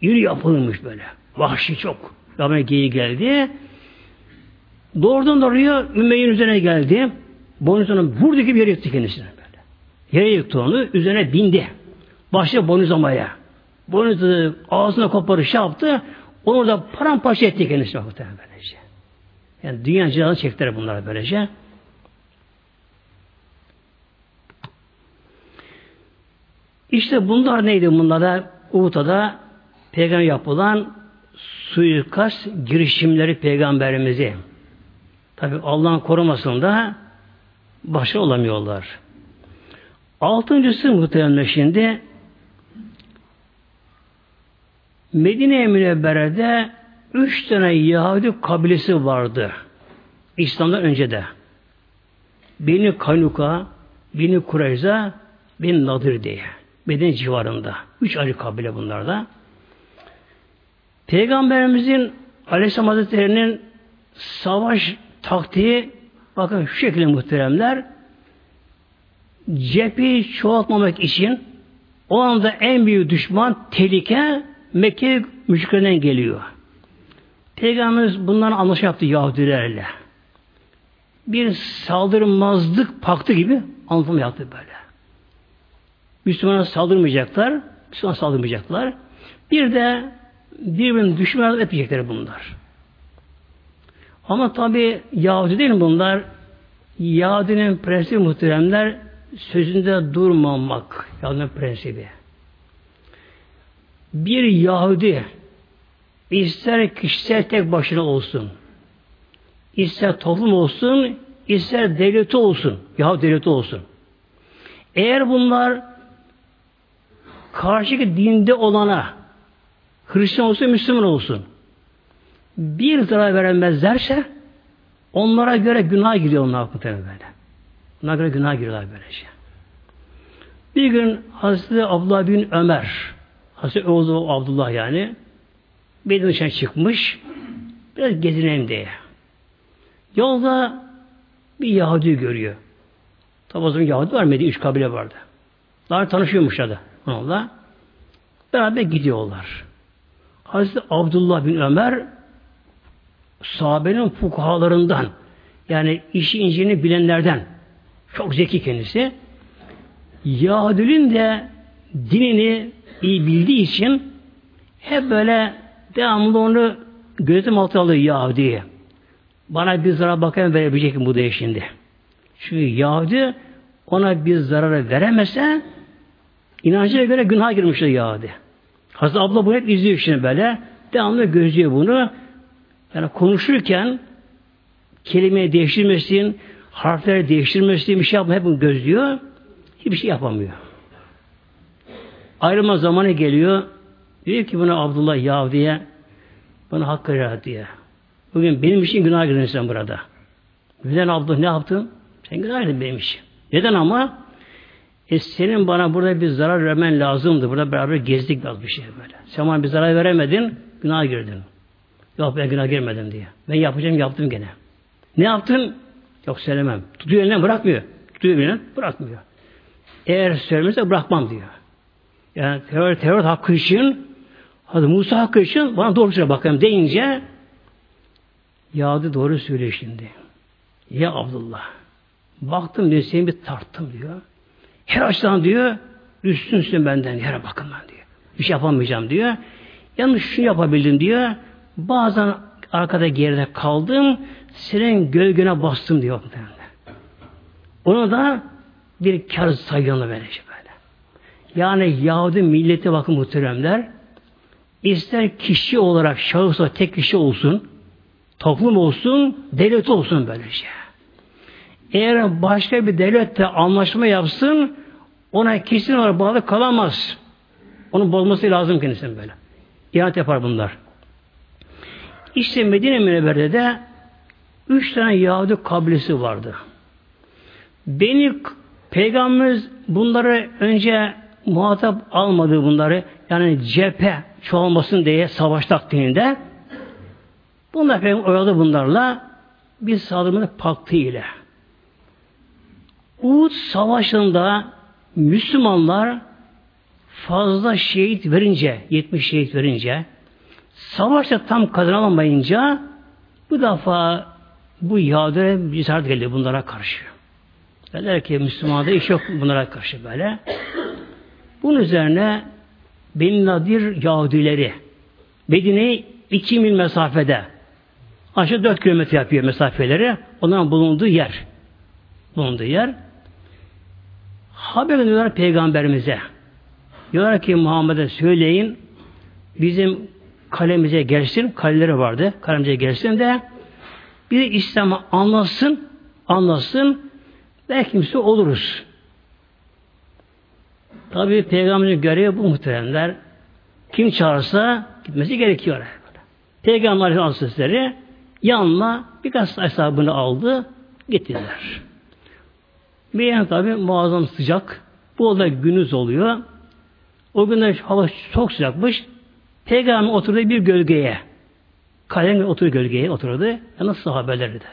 Yürü yapılmış böyle. Vahşi çok. Yabani geyik geldi. Doğrudan doğruya Ümeyye'nin üzerine geldi. Boynuzuna vurdu gibi yere yıktı kendisini böyle. Yere yıktı onu. Üzerine bindi. Başladı boynuzlamaya. Boynuzu ağzına koparı şey yaptı. Onu orada paramparça etti kendisini muhtemelen böylece. Yani dünya cilalı çektiler bunlar böylece. İşte bunlar neydi? Bunlara Uhud'a da peygamber yapılan suikast girişimleri peygamberimizi. Tabi Allah'ın korumasında başarılı olamıyorlar. Altıncısı muhtemelen şimdi Medine-i Münevvere'de üç tane Yahudi kabilesi vardı. İslam'dan önce de. Beni Kaynuka, Beni Kureyza, Beni Nadir diye. Medine civarında. Üç ayrı kabile bunlar da. Peygamberimizin Aleyhisselam Hazretleri'nin savaş taktiği bakın şu şekilde muhteremler, cepheyi çoğaltmamak için o anda en büyük düşman tehlike Mekke müşriklerinden geliyor. Peygamberimiz bundan anlaşma yaptı Yahudilerle. Bir saldırmazlık paktı gibi anlaşma yaptı böyle. Müslümana saldırmayacaklar, Müslümana saldırmayacaklar. Bir de birbirinin düşmanı etmeyecekleri bunlar. Ama tabi Yahudi değil mi bunlar? Yahudinin prensibi muhteremler, sözünde durmamak. Yahudinin prensibi. Bir Yahudi ister kişisel tek başına olsun, ister toplum olsun, ister devleti olsun, Yahudi devleti olsun. Eğer bunlar karşıki dinde olana, Hristiyan olsun, Müslüman olsun, bir zarar veremezlerse onlara göre günah giriyor onlar muhtemelen böyle. Onlara göre günah giriyorlar böyle şey. Bir gün Hazreti Abdullah bin Ömer, Hazreti Oğlu Abdullah yani Medine'den çıkmış, biraz gezinelim diye. Yolda bir Yahudi görüyor. Tabi o zaman Yahudi var mıydı? Üç kabile vardı. Daha tanışıyormuşlar da. Onunla. Beraber gidiyorlar. Hazreti Abdullah bin Ömer sahabenin fukahalarından, yani işi incini bilenlerden, çok zeki kendisi. Yahudinin de dinini iyi bildiği için hep böyle devamlı onu gözetim altına alıyor Yahudi'ye. Bana bir zarar bakayım verebilecek mi bu diye şimdi. Çünkü Yahudi ona bir zararı veremese inancına göre günaha girmişti Yahudi. Hazreti abla bunu hep izliyor şimdi böyle. Devamlı gözlüyor bunu. Yani konuşurken kelimeyi değiştirmesin, harfleri değiştirmesin, bir şey yapmıyor. Hep bunu gözlüyor. Hiçbir şey yapamıyor. Ayrılma zamanı geliyor. Diyor ki buna Abdullah Yahudi'ye, bana hakkı ver diye. Bugün benim için günah girdin sen burada. Neden Abdullah ne yaptın? Sen günah girdin benim için. Neden ama? E senin bana burada bir zarar vermen lazımdı. Burada beraber gezdik lazım bir şey böyle. Sen bana bir zarar veremedin, günah girdin. Yok ben günah girmedim diye. Ben yapacağım, yaptım gene. Ne yaptın? Yok söylemem. Tutuyor elinden bırakmıyor. Tutuyor elinden bırakmıyor. Eğer söylemezse bırakmam diyor. Yani terör, terör hakkı için, hadi Musa hakkı için bana doğru söyle bakayım deyince Yahudi doğru söylüyor şimdi. Ya Abdullah. Baktım diyor, seni bir tarttım diyor. Her açıdan diyor, üstünsün benden, yere bakın ben diyor. Bir şey yapamayacağım diyor. Yanlış şunu yapabildim diyor. Bazen arkada geride kaldım, senin gölgene bastım diyor. Ona da bir kar saygınlığı verecek böyle. Yani Yahudi milleti bakın muhteremler, ister kişi olarak şahıs olarak tek kişi olsun, toplum olsun, devlet olsun böylece. Eğer başka bir devlette anlaşma yapsın, ona kesin olarak bağlı kalamaz. Onun bozması lazım kendisine böyle. İhanet yapar bunlar. İşte Medine Münevver'de de üç tane Yahudi kabilesi vardı. Beni Peygamberimiz bunları önce muhatap almadı bunları. Yani cephe çoğalmasın diye savaş taktiğinde. Bunlar Peygamber oyaladı bunlarla bir saldırmanın paktı ile. Uhud Savaşı'nda Müslümanlar fazla şehit verince, yetmiş şehit verince, savaşta tam kazanamayınca bu defa bu Yahudi'ye cesaret geldi bunlara karşı. Derler ki Müslüman'da iş yok bunlara karşı böyle. Bunun üzerine Beni Nadir Yahudileri Medine'yi iki mil mesafede, aşağı dört kilometre yapıyor mesafeleri, onların bulunduğu yer. Bulunduğu yer. Haber veriyorlar Peygamberimize. Diyorlar ki Muhammed'e söyleyin bizim kalemize gelsin, kaleleri vardı, kalemize gelsin de bizi İslam'ı anlasın, anlasın belki kimse oluruz. Tabi Peygamber'in görevi bu muhteremler. Kim çağırsa gitmesi gerekiyor. Peygamber'in asisleri yanına birkaç hesabını aldı, gittiler. Bir yana tabi muazzam sıcak. Bu da gündüz oluyor. O günler hava çok sıcakmış. Peygamber oturdu bir gölgeye. Kalenin oturduğu gölgeye oturdu. Yani sahabeleri de.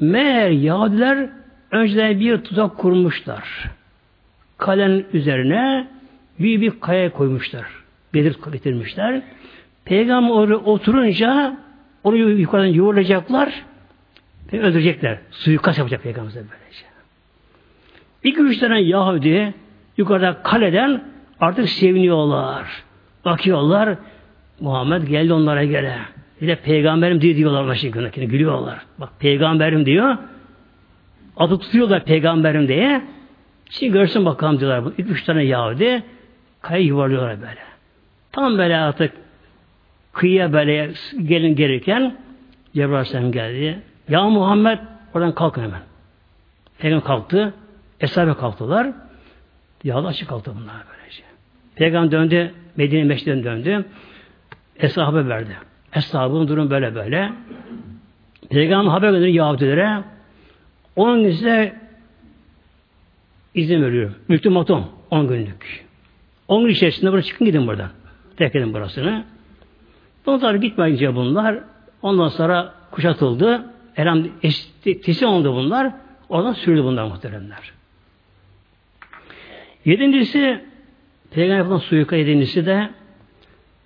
Meğer Yahudiler önceden bir tuzak kurmuşlar. Kalenin üzerine büyük bir kaya koymuşlar. Bedir getirmişler. Peygamber oraya oturunca onu yukarıdan yuvarlayacaklar. Öldürecekler. Suikast yapacak Peygamber'e böylece. İki üç tane Yahudi yukarıda kaleden artık seviniyorlar. Bakıyorlar. Muhammed geldi onlara göre. Bir de Peygamberim diye diyorlar. Şimdi gülüyorlar. Bak Peygamberim diyor. Adı tutuyorlar Peygamberim diye. Şimdi görsün bakalım diyorlar. İki üç tane Yahudi kaya yuvarlıyorlar böyle. Tam böyle artık kıyıya böyle gelin gelirken Cebrail Aleyhisselam geldi. Ya Muhammed oradan kalkın hemen. Peygamber kalktı. Eshabe kalktılar. Yağlı açık kalktı bunlar böylece. Peygamber döndü. Medine Meşri'den döndü. Eshabe verdi. Eshabın durum böyle böyle. Peygamber haber gönderdi Yahudilere. on gün size izin veriyorum. Ultimatum. on günlük. on gün içerisinde buraya çıkın gidin buradan. Terk edin burasını. Bunlar gitmeyince bunlar. Ondan sonra kuşatıldı. Elhamdülillah eşit, teslim oldu bunlar. Oradan sürdü bunlar muhteremler. Yedincisi, Peygamber Efendimiz'in suika yedincisi de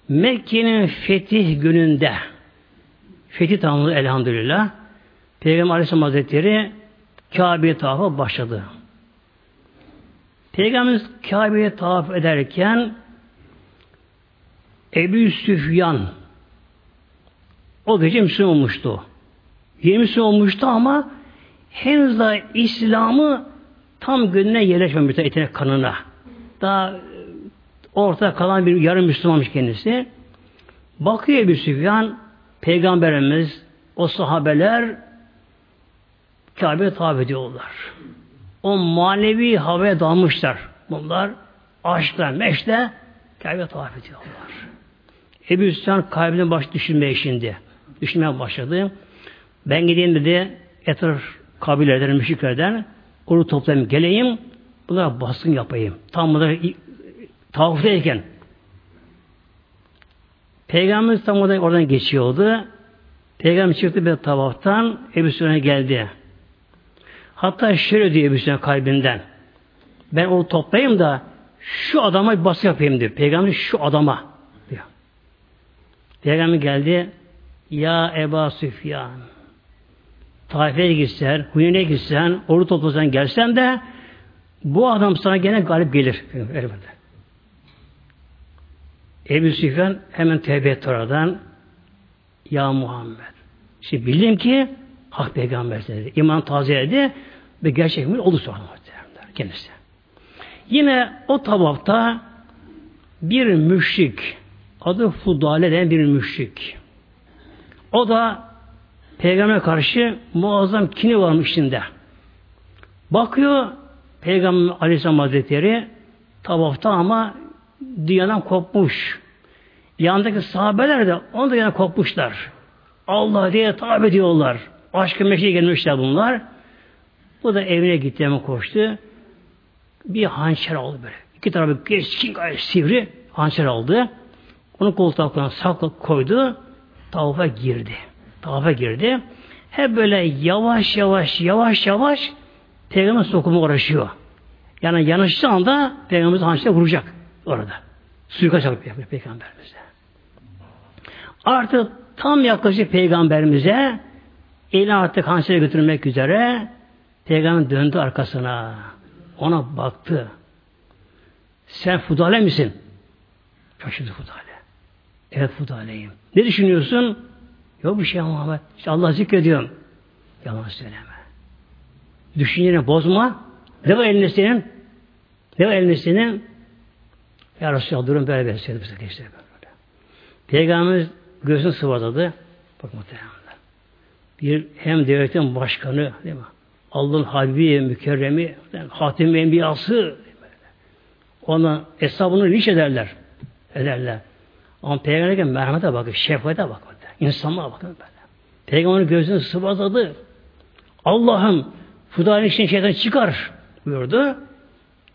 Mekke'nin fetih gününde, fetih tamamladı elhamdülillah, Peygamber Aleyhisselam Hazretleri Kabe'ye tavafa başladı. Peygamberimiz Kabe'ye tavaf ederken Ebu Süfyan o gece Müslüman olmuştu. Yeni Müslüman olmuştu ama henüz daha İslam'ı tam gönlüne yerleşmemişti, etine, kanına. Daha ortada kalan bir yarım Müslümanmış kendisi. Bakıyor Ebu Süfyan, Peygamberimiz, o sahabeler Kabe'ye tavaf ediyorlar. O manevi havaya dalmışlar. Bunlar aşkla, meşle Kabe'ye tavaf ediyorlar. Ebu Süfyan kalbine baş düşünmeye şimdi. Düşünmeye başladı. Ben gideyim dedi, etraf kabilelerden, müşriklerden onu toplayayım, geleyim, bunlara baskın yapayım. Tam bunlara tavafdayken Peygamberimiz tam oradan, oradan geçiyordu. Peygamber çıktı bir tavaftan Ebu Süfyan'a geldi. Hatta şöyle diyor Ebu Süfyan kalbinden. Ben onu toplayayım da şu adama bir baskı yapayım diyor. Peygamber şu adama diyor. Peygamber geldi. Ya Ebu Süfyan, Taif'e gitsen, Huneyn'e gitsen, ordu toplasan gelsen de bu adam sana gene galip gelir. Ebu Süfyan hemen tevbe etti oradan. Ya Muhammed. Şimdi bildim ki hak peygamber dedi. İman tazeledi ve gerçek mümin oldu sonra kendisi. Yine o tavafta bir müşrik, adı Fudale denen bir müşrik. O da Peygamber'e karşı muazzam kini varmış içinde. Bakıyor Peygamber Aleyhisselam Hazretleri tavafta ama dünyadan kopmuş. Yanındaki sahabeler de onu da yana kopmuşlar. Allah diye tavaf ediyorlar. Aşkın meşeye gelmişler bunlar. Bu da evine gitti hemen koştu. Bir hançer aldı böyle. İki tarafı keskin gayet sivri hançer aldı. Onu koltuğa sakla koydu. Tavafa girdi. Tavafa girdi. Hep böyle yavaş yavaş yavaş yavaş Peygamber sokuma uğraşıyor. Yani yanaştığı anda Peygamberimiz hançerle vuracak orada. Suikast yapıyor Peygamberimize. Artık tam yaklaşık Peygamberimize eli artık hançere götürmek üzere Peygamber döndü arkasına. Ona baktı. Sen Fudale misin? Şaşırdı Fudale. Evet Fudale'yim. Ne düşünüyorsun? Yok bir şey Muhammed. İşte Allah zikrediyorum. Yalan söyleme. Düşünceni bozma. Ne var eline senin? Ne var eline senin? Ya Resulallah durum böyle böyle söyledi. Peygamberimiz göğsünü sıvazladı. Bak muhtemelen. Bir hem devletin başkanı, değil mi? Allah'ın Habibi, Mükerremi, yani Hatim-i Enbiyası. Ona hesabını niş ederler. Ederler. Ama Peygamber'e merhamete bakıyor, şefkate bakıyor. İnsanlara bakıyor böyle. Peygamber'in gözünü sıvazladı. Allah'ım Fudale'nin içinden şeytan çıkar buyurdu.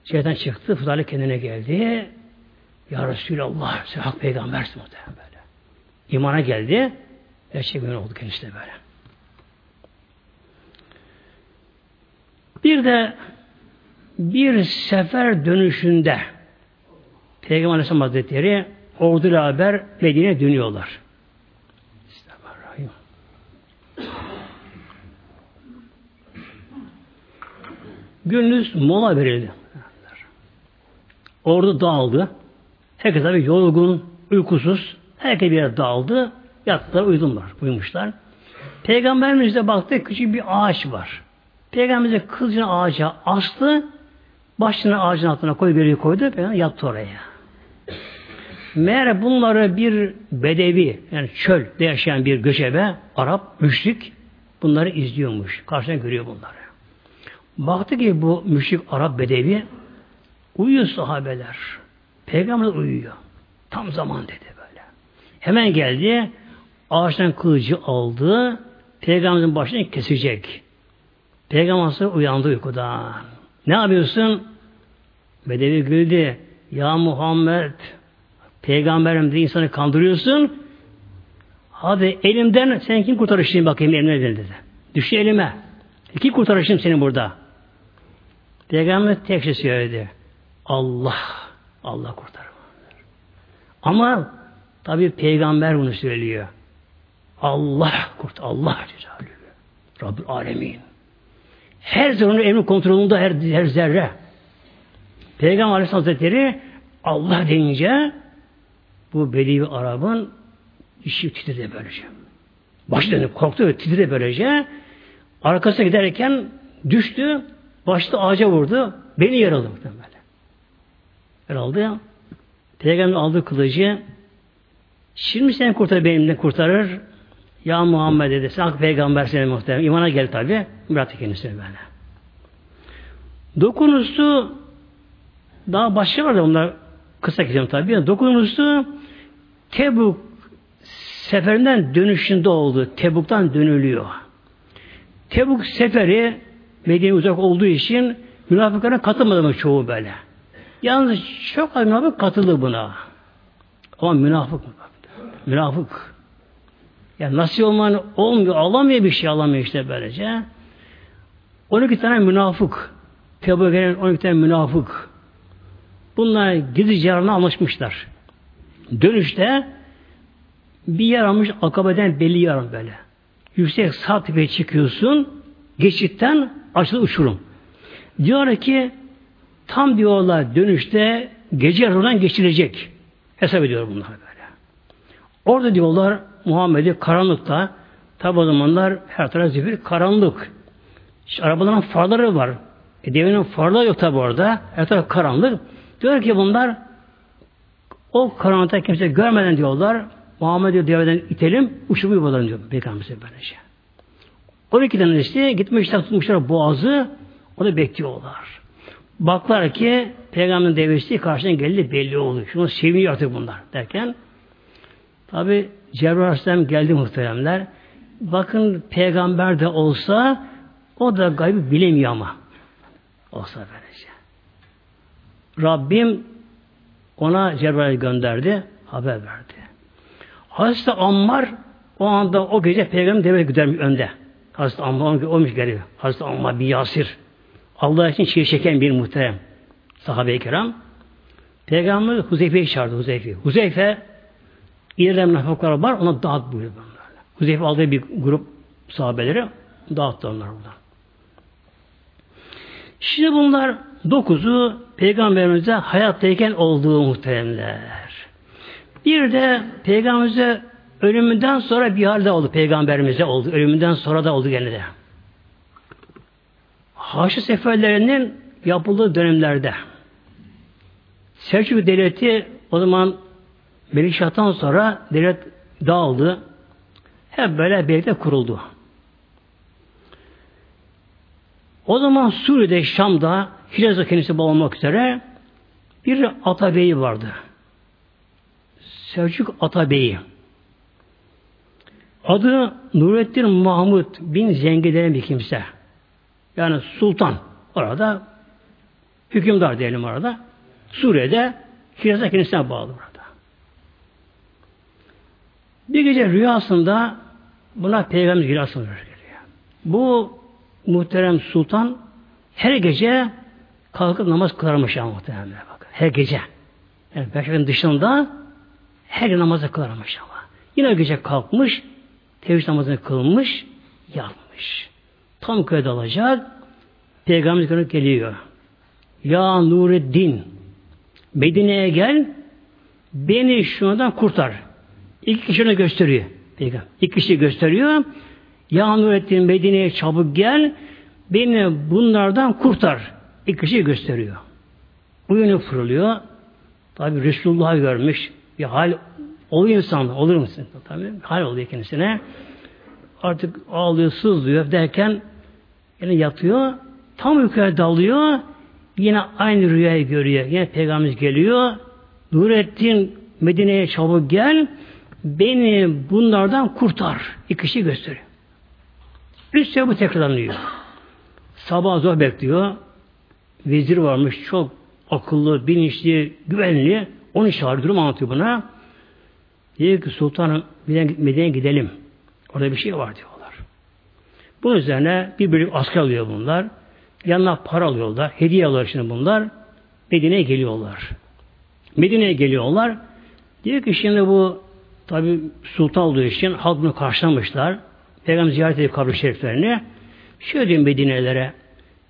Şeytan çıktı, Fudale kendine geldi. Ya Resulallah, sen hak peygambersin muhtemelen böyle. İmana geldi. Gerçek mümin oldu kendisi de böyle. Bir de bir sefer dönüşünde Peygamber Aleyhisselam Hazretleri orduyla haber Medine'ye dönüyorlar. Bismillahirrahmanirrahim. Gündüz mola verildi. Ordu dağıldı. Herkes tabi yorgun, uykusuz. Herkes bir yere dağıldı. Yattılar, uyudumlar, uyumuşlar. Peygamberimiz de baktı, küçük bir ağaç var. Peygamberimiz de kılıcını ağaca astı. Başını ağacın altına koydu, biri koydu. Peygamber yattı oraya. Meğer bunları bir bedevi, yani çölde yaşayan bir göçebe, Arap, müşrik, bunları izliyormuş. Karşıdan görüyor bunları. Baktı ki bu müşrik, Arap, bedevi, uyuyor sahabeler. Peygamber uyuyor. Tam zaman dedi böyle. Hemen geldi, ağaçtan kılıcı aldı, Peygamberimizin başını kesecek. Peygamber uyandı uykudan. Ne yapıyorsun? Bedevi güldü. Ya Muhammed, Peygamberim de insanı kandırıyorsun. Hadi elimden sen kim kurtarışlayayım bakayım elimden dedi. Düştü elime. İki kurtarışım senin burada. Peygamber tek şey söyledi. Allah. Allah kurtarır. Ama tabi peygamber bunu söylüyor. Allah kurt. Allah Celle. Rabbül Alemin. Her zerre emrin kontrolünde her, her zerre. Peygamber Aleyhisselam Hazretleri Allah deyince bu Bediüzzaman Arap'ın işi titredi böylece. Başı dönüp korktu ve titredi böylece. Arkasına giderken düştü. Başta ağaca vurdu. Beni yaraladı. Herhalde Peygamber aldığı kılıcı şimdi seni kurtarır, benimle kurtarır. Ya Muhammed dedi. Sen hak peygamber senin muhtemelen. İmana gel tabi. Bıraktı kendisini böyle. Dokunusu daha başka var da onlar kısa geçeceğim tabi. Dokunusu Tebuk seferinden dönüşünde oldu. Tebuk'tan dönülüyor. Tebuk seferi Medine'ye uzak olduğu için münafıkların katılmadı mı çoğu böyle. Yalnız çok az münafık katıldı buna. Ama münafık münafık. Yani nasıl olmanı olmuyor, alamıyor bir şey alamıyor işte böylece. on iki tane münafık. Tebuk'a gelen on iki tane münafık. Bunlar gidici yarına anlaşmışlar. Dönüşte bir yer almış Akabe'den belli yer böyle. Yüksek sağ tepeye çıkıyorsun. Geçitten açılı uçurum. Diyor ki tam diyorlar dönüşte gece yarından geçilecek. Hesap ediyor bunlar böyle. Orada diyorlar Muhammed'i karanlıkta tabi o zamanlar her taraf zifir karanlık. İşte arabaların farları var. E, devenin farları yok tabi orada. Her taraf karanlık. Diyor ki bunlar o karanlıkta kimse görmeden diyorlar Muhammed'i deveden itelim uçurup yuvarlarım diyor. Peygamber'e böylece. on iki tane işte gitmişler tutmuşlar boğazı onu bekliyorlar. Baklar ki peygamberin devesi karşına geldi belli oldu. Şunu seviniyor artık bunlar derken tabi Cebrail Aleyhisselam geldi muhteremler. Bakın peygamber de olsa o da gaybı bilemiyor ama. Olsa böylece. Rabbim ona Cebrail gönderdi. Haber verdi. Hazreti Ammar o anda o gece peygamberin devesi gidermiş önde. Hazreti Ammar olmuş geliyor. Hazreti Ammar bin Yasir. Allah için çile çeken bir muhterem sahabe-i kiram. Peygamber Huzeyfe'yi çağırdı. Huzeyfe. Huzeyfe ileride münafıklar var. Ona dağıt buyurdu bunlarla. Huzeyfe aldığı bir grup sahabeleri dağıttı onlar buradan. Şimdi bunlar dokuzu Peygamberimize hayattayken olduğu muhteremler. Bir de Peygamberimize ölümünden sonra bir halde oldu. Peygamberimize oldu. Ölümünden sonra da oldu gene de. Haçlı seferlerinin yapıldığı dönemlerde Selçuk Devleti o zaman Melikşah'tan sonra devlet dağıldı. Hep böyle birlikte kuruldu. O zaman Suriye'de, Şam'da Hicaz'da kendisi bağlamak üzere bir Atabey'i vardı. Selçuk Atabey'i. Adı Nurettin Mahmud bin Zengi denen bir kimse. Yani sultan orada hükümdar diyelim orada. Suriye'de Hicaz'a kendisine bağlı orada. Bir gece rüyasında buna Peygamber rüyasını görüyor. Bu muhterem sultan her gece kalkıp namaz kılarmış ya muhterem. Bakın. Her gece. Yani Peygamber'in dışında her gün namazı kılarmış ama. Yine o gece kalkmış, tevhid namazını kılmış, yatmış. Tam köyde alacak. Peygamber geliyor. Ya Nureddin Medine'ye gel beni şundan kurtar. İki kişi onu gösteriyor. Peygamber. İki kişi gösteriyor. Ya Nureddin Medine'ye çabuk gel beni bunlardan kurtar. İki kişi gösteriyor. Uyunu fırlıyor. Tabi Resulullah'ı görmüş. Bir hal oluyor insan. Olur musun? Tabi hal oluyor kendisine. Artık ağlıyor, sızlıyor derken yine yatıyor. Tam uykuya dalıyor. Yine aynı rüyayı görüyor. Yine Peygamberimiz geliyor. Nurettin Medine'ye çabuk gel. Beni bunlardan kurtar. İki kişi gösteriyor. Üç sefer bu tekrarlanıyor. Sabah zor bekliyor. Vezir varmış. Çok akıllı, bilinçli, güvenli. Onu çağırıyor. Durum anlatıyor buna. Diyor ki sultanım Medine'ye gidelim. Orada bir şey var diyorlar. Bunun üzerine bir bölük asker alıyor bunlar. Yanına para alıyorlar. Hediye alıyorlar şimdi bunlar. Medine'ye geliyorlar. Medine'ye geliyorlar. Diyor ki şimdi bu tabi sultan olduğu için halk bunu karşılamışlar. Peygamber ziyaret ediyor kabri şeriflerini. Şöyle diyor Medine'lere.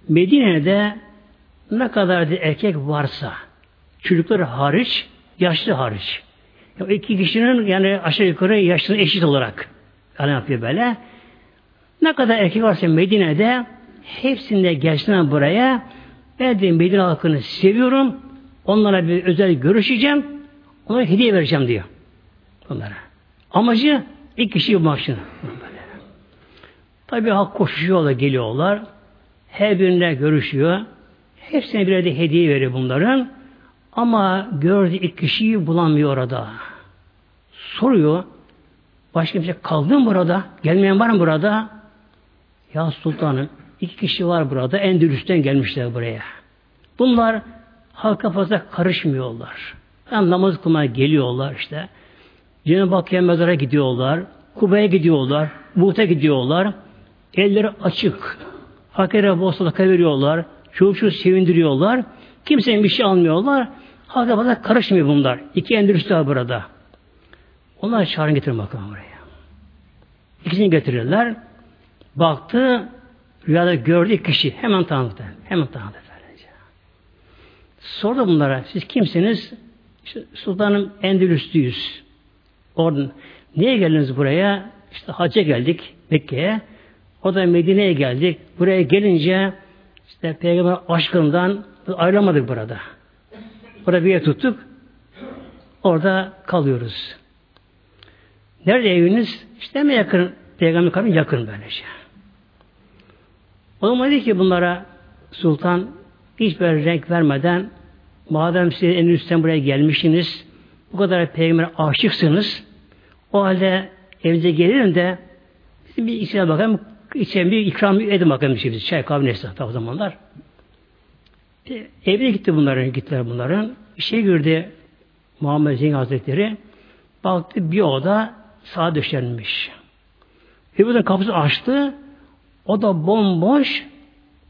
Medine'de ne kadar da erkek varsa çocukları hariç, yaşlı hariç. Yani iki kişinin yani aşağı yukarı yaşlı eşit olarak yani yapıyor böyle. Ne kadar erkek varsa Medine'de hepsini de gençten buraya ben de Medine halkını seviyorum. Onlara bir özel görüşeceğim. Onlara hediye vereceğim diyor. Onlara. Amacı ilk kişiyi bulmak için. Tabii halk koşuşuyorlar, geliyorlar. Her birine görüşüyor. Hepsine birer de hediye veriyor bunların. Ama gördüğü ilk kişiyi bulamıyor orada. Soruyor. Başka bir şey kaldı mı burada? Gelmeyen var mı burada? Ya sultanım iki kişi var burada. Endülüs'ten gelmişler buraya. Bunlar halka fazla karışmıyorlar. Yani namaz kılmaya geliyorlar işte. Cenab-ı Hakk'a mezara gidiyorlar. Kuba'ya gidiyorlar. Buğut'a gidiyorlar. Elleri açık. Hakere bol sadaka veriyorlar. Çocuk çocuk sevindiriyorlar. Kimsenin bir şey almıyorlar. Halka fazla karışmıyor bunlar. İki Endülüs daha burada. Onlar çağırın getirin bakalım buraya. İkisini getirirler. Baktı, rüyada gördü kişi. Hemen tanıdı. Hemen tanıdı. Sordu bunlara, siz kimsiniz? İşte, sultanım Endülüslüyüz. Oradan, niye geldiniz buraya? İşte hacca geldik Mekke'ye. O da Medine'ye geldik. Buraya gelince işte Peygamber aşkından ayrılamadık burada. Burada bir yer tuttuk. Orada kalıyoruz. Nerede eviniz? İşte mi yakın? Peygamber karın yakın böylece. O zaman dedi ki bunlara sultan hiçbir renk vermeden madem siz en üstten buraya gelmişsiniz, bu kadar Peygamber'e aşıksınız, o halde evinize gelirim de bizim bir içine bakalım, içine bir ikram edin bakalım şimdi. Çay, kahve, neyse o zamanlar. Evine gitti bunların, gittiler bunların. Bir şey gördü Muhammed Zengin Hazretleri. Baktı bir oda sağa döşenmiş. Hübüden kapısı açtı. O da bomboş.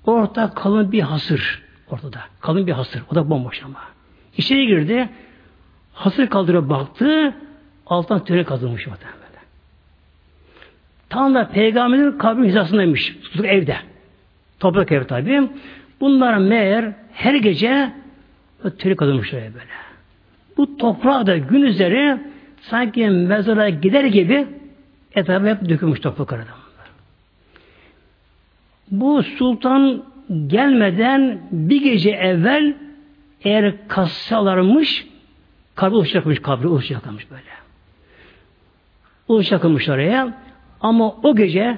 Orta kalın bir hasır. Ortada. Kalın bir hasır. O da bomboş ama. İçeri girdi. Hasır kaldırıp baktı. Alttan töre kazılmış. Tam da Peygamber'in kabrin hizasındaymış. Tutuk evde. Toprak ev tabi. Bunlar meğer her gece töre kazılmış böyle. Bu toprağı da gün üzeri sanki mezara gider gibi etrafı hep dökülmüş toprak aradan. Bu sultan gelmeden bir gece evvel eğer kassalarmış kabri uçakmış, kabri uçakmış böyle. Uçakmış oraya ama o gece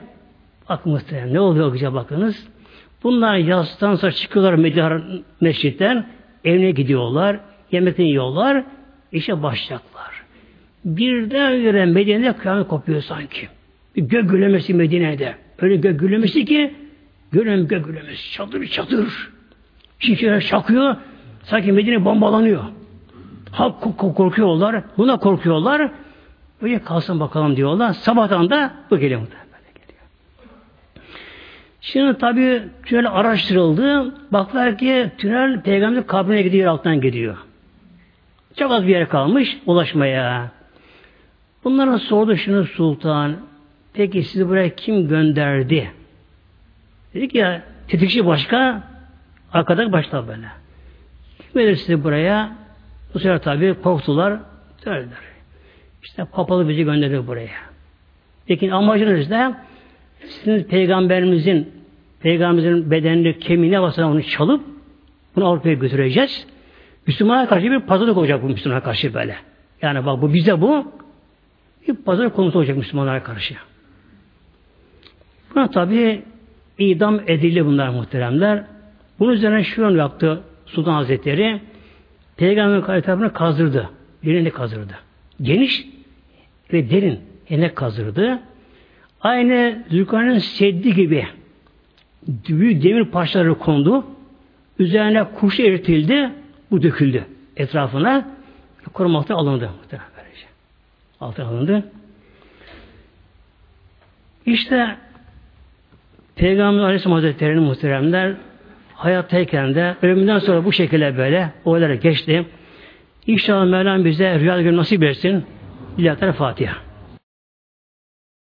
bakmıştı yani, ne oluyor o gece bakınız. Bunlar yastıktan sonra çıkıyorlar medar mescitten evine gidiyorlar, yemeklerini yiyorlar, işe başlayacaklar. Birdenbire Medine'de kıyamet kopuyor sanki. Bir gök gürlemesi Medine'de. Öyle gök gürlemesi ki gölüm gök gürlemesi. Çatır çatır. Şimşekler çakıyor. Sanki Medine bombalanıyor. Halk korkuyorlar. Buna korkuyorlar. Böyle kalsın bakalım diyorlar. Sabahtan da bu geliyor. Şimdi tabii tünel araştırıldı. Baklar ki tünel Peygamber kabrine gidiyor. Alttan gidiyor. Çok az bir yere kalmış ulaşmaya. Bunlara sordu şunu sultan, peki sizi buraya kim gönderdi? Dedi ki ya, tetikçi başka, arkadaş başka böyle. Kim gelir sizi buraya? Bu sefer tabi korktular, söylediler. İşte papalı bizi gönderdi buraya. Peki amacınız da, sizin peygamberimizin, peygamberimizin bedenini, kemiğine basana onu çalıp, bunu Avrupa'ya götüreceğiz. Müslümanlara karşı bir pazarlık olacak bu Müslümanlara karşı böyle. Yani bak bu bize bu, bir pazar konusu olacak Müslümanlara karşı. Buna tabi idam edildi bunlar muhteremler. Bunun üzerine şunu yaptı Sultan Hazretleri. Peygamber'in kabri tarafını kazdırdı. Derine kazdırdı. Geniş ve derin enek kazdırdı. Aynı Zülkarneyn'in seddi gibi büyük demir parçaları kondu. Üzerine kuş eritildi. Bu döküldü etrafına. Korumakta alındı muhteremler. Altına alındı. İşte Peygamber Aleyhisselam Hazretleri'nin muhteremler hayattayken de ölümünden sonra bu şekilde böyle olaylara geçti. İnşallah Mevlam bize rüya görmeyi nasip etsin. İlahi Fatiha.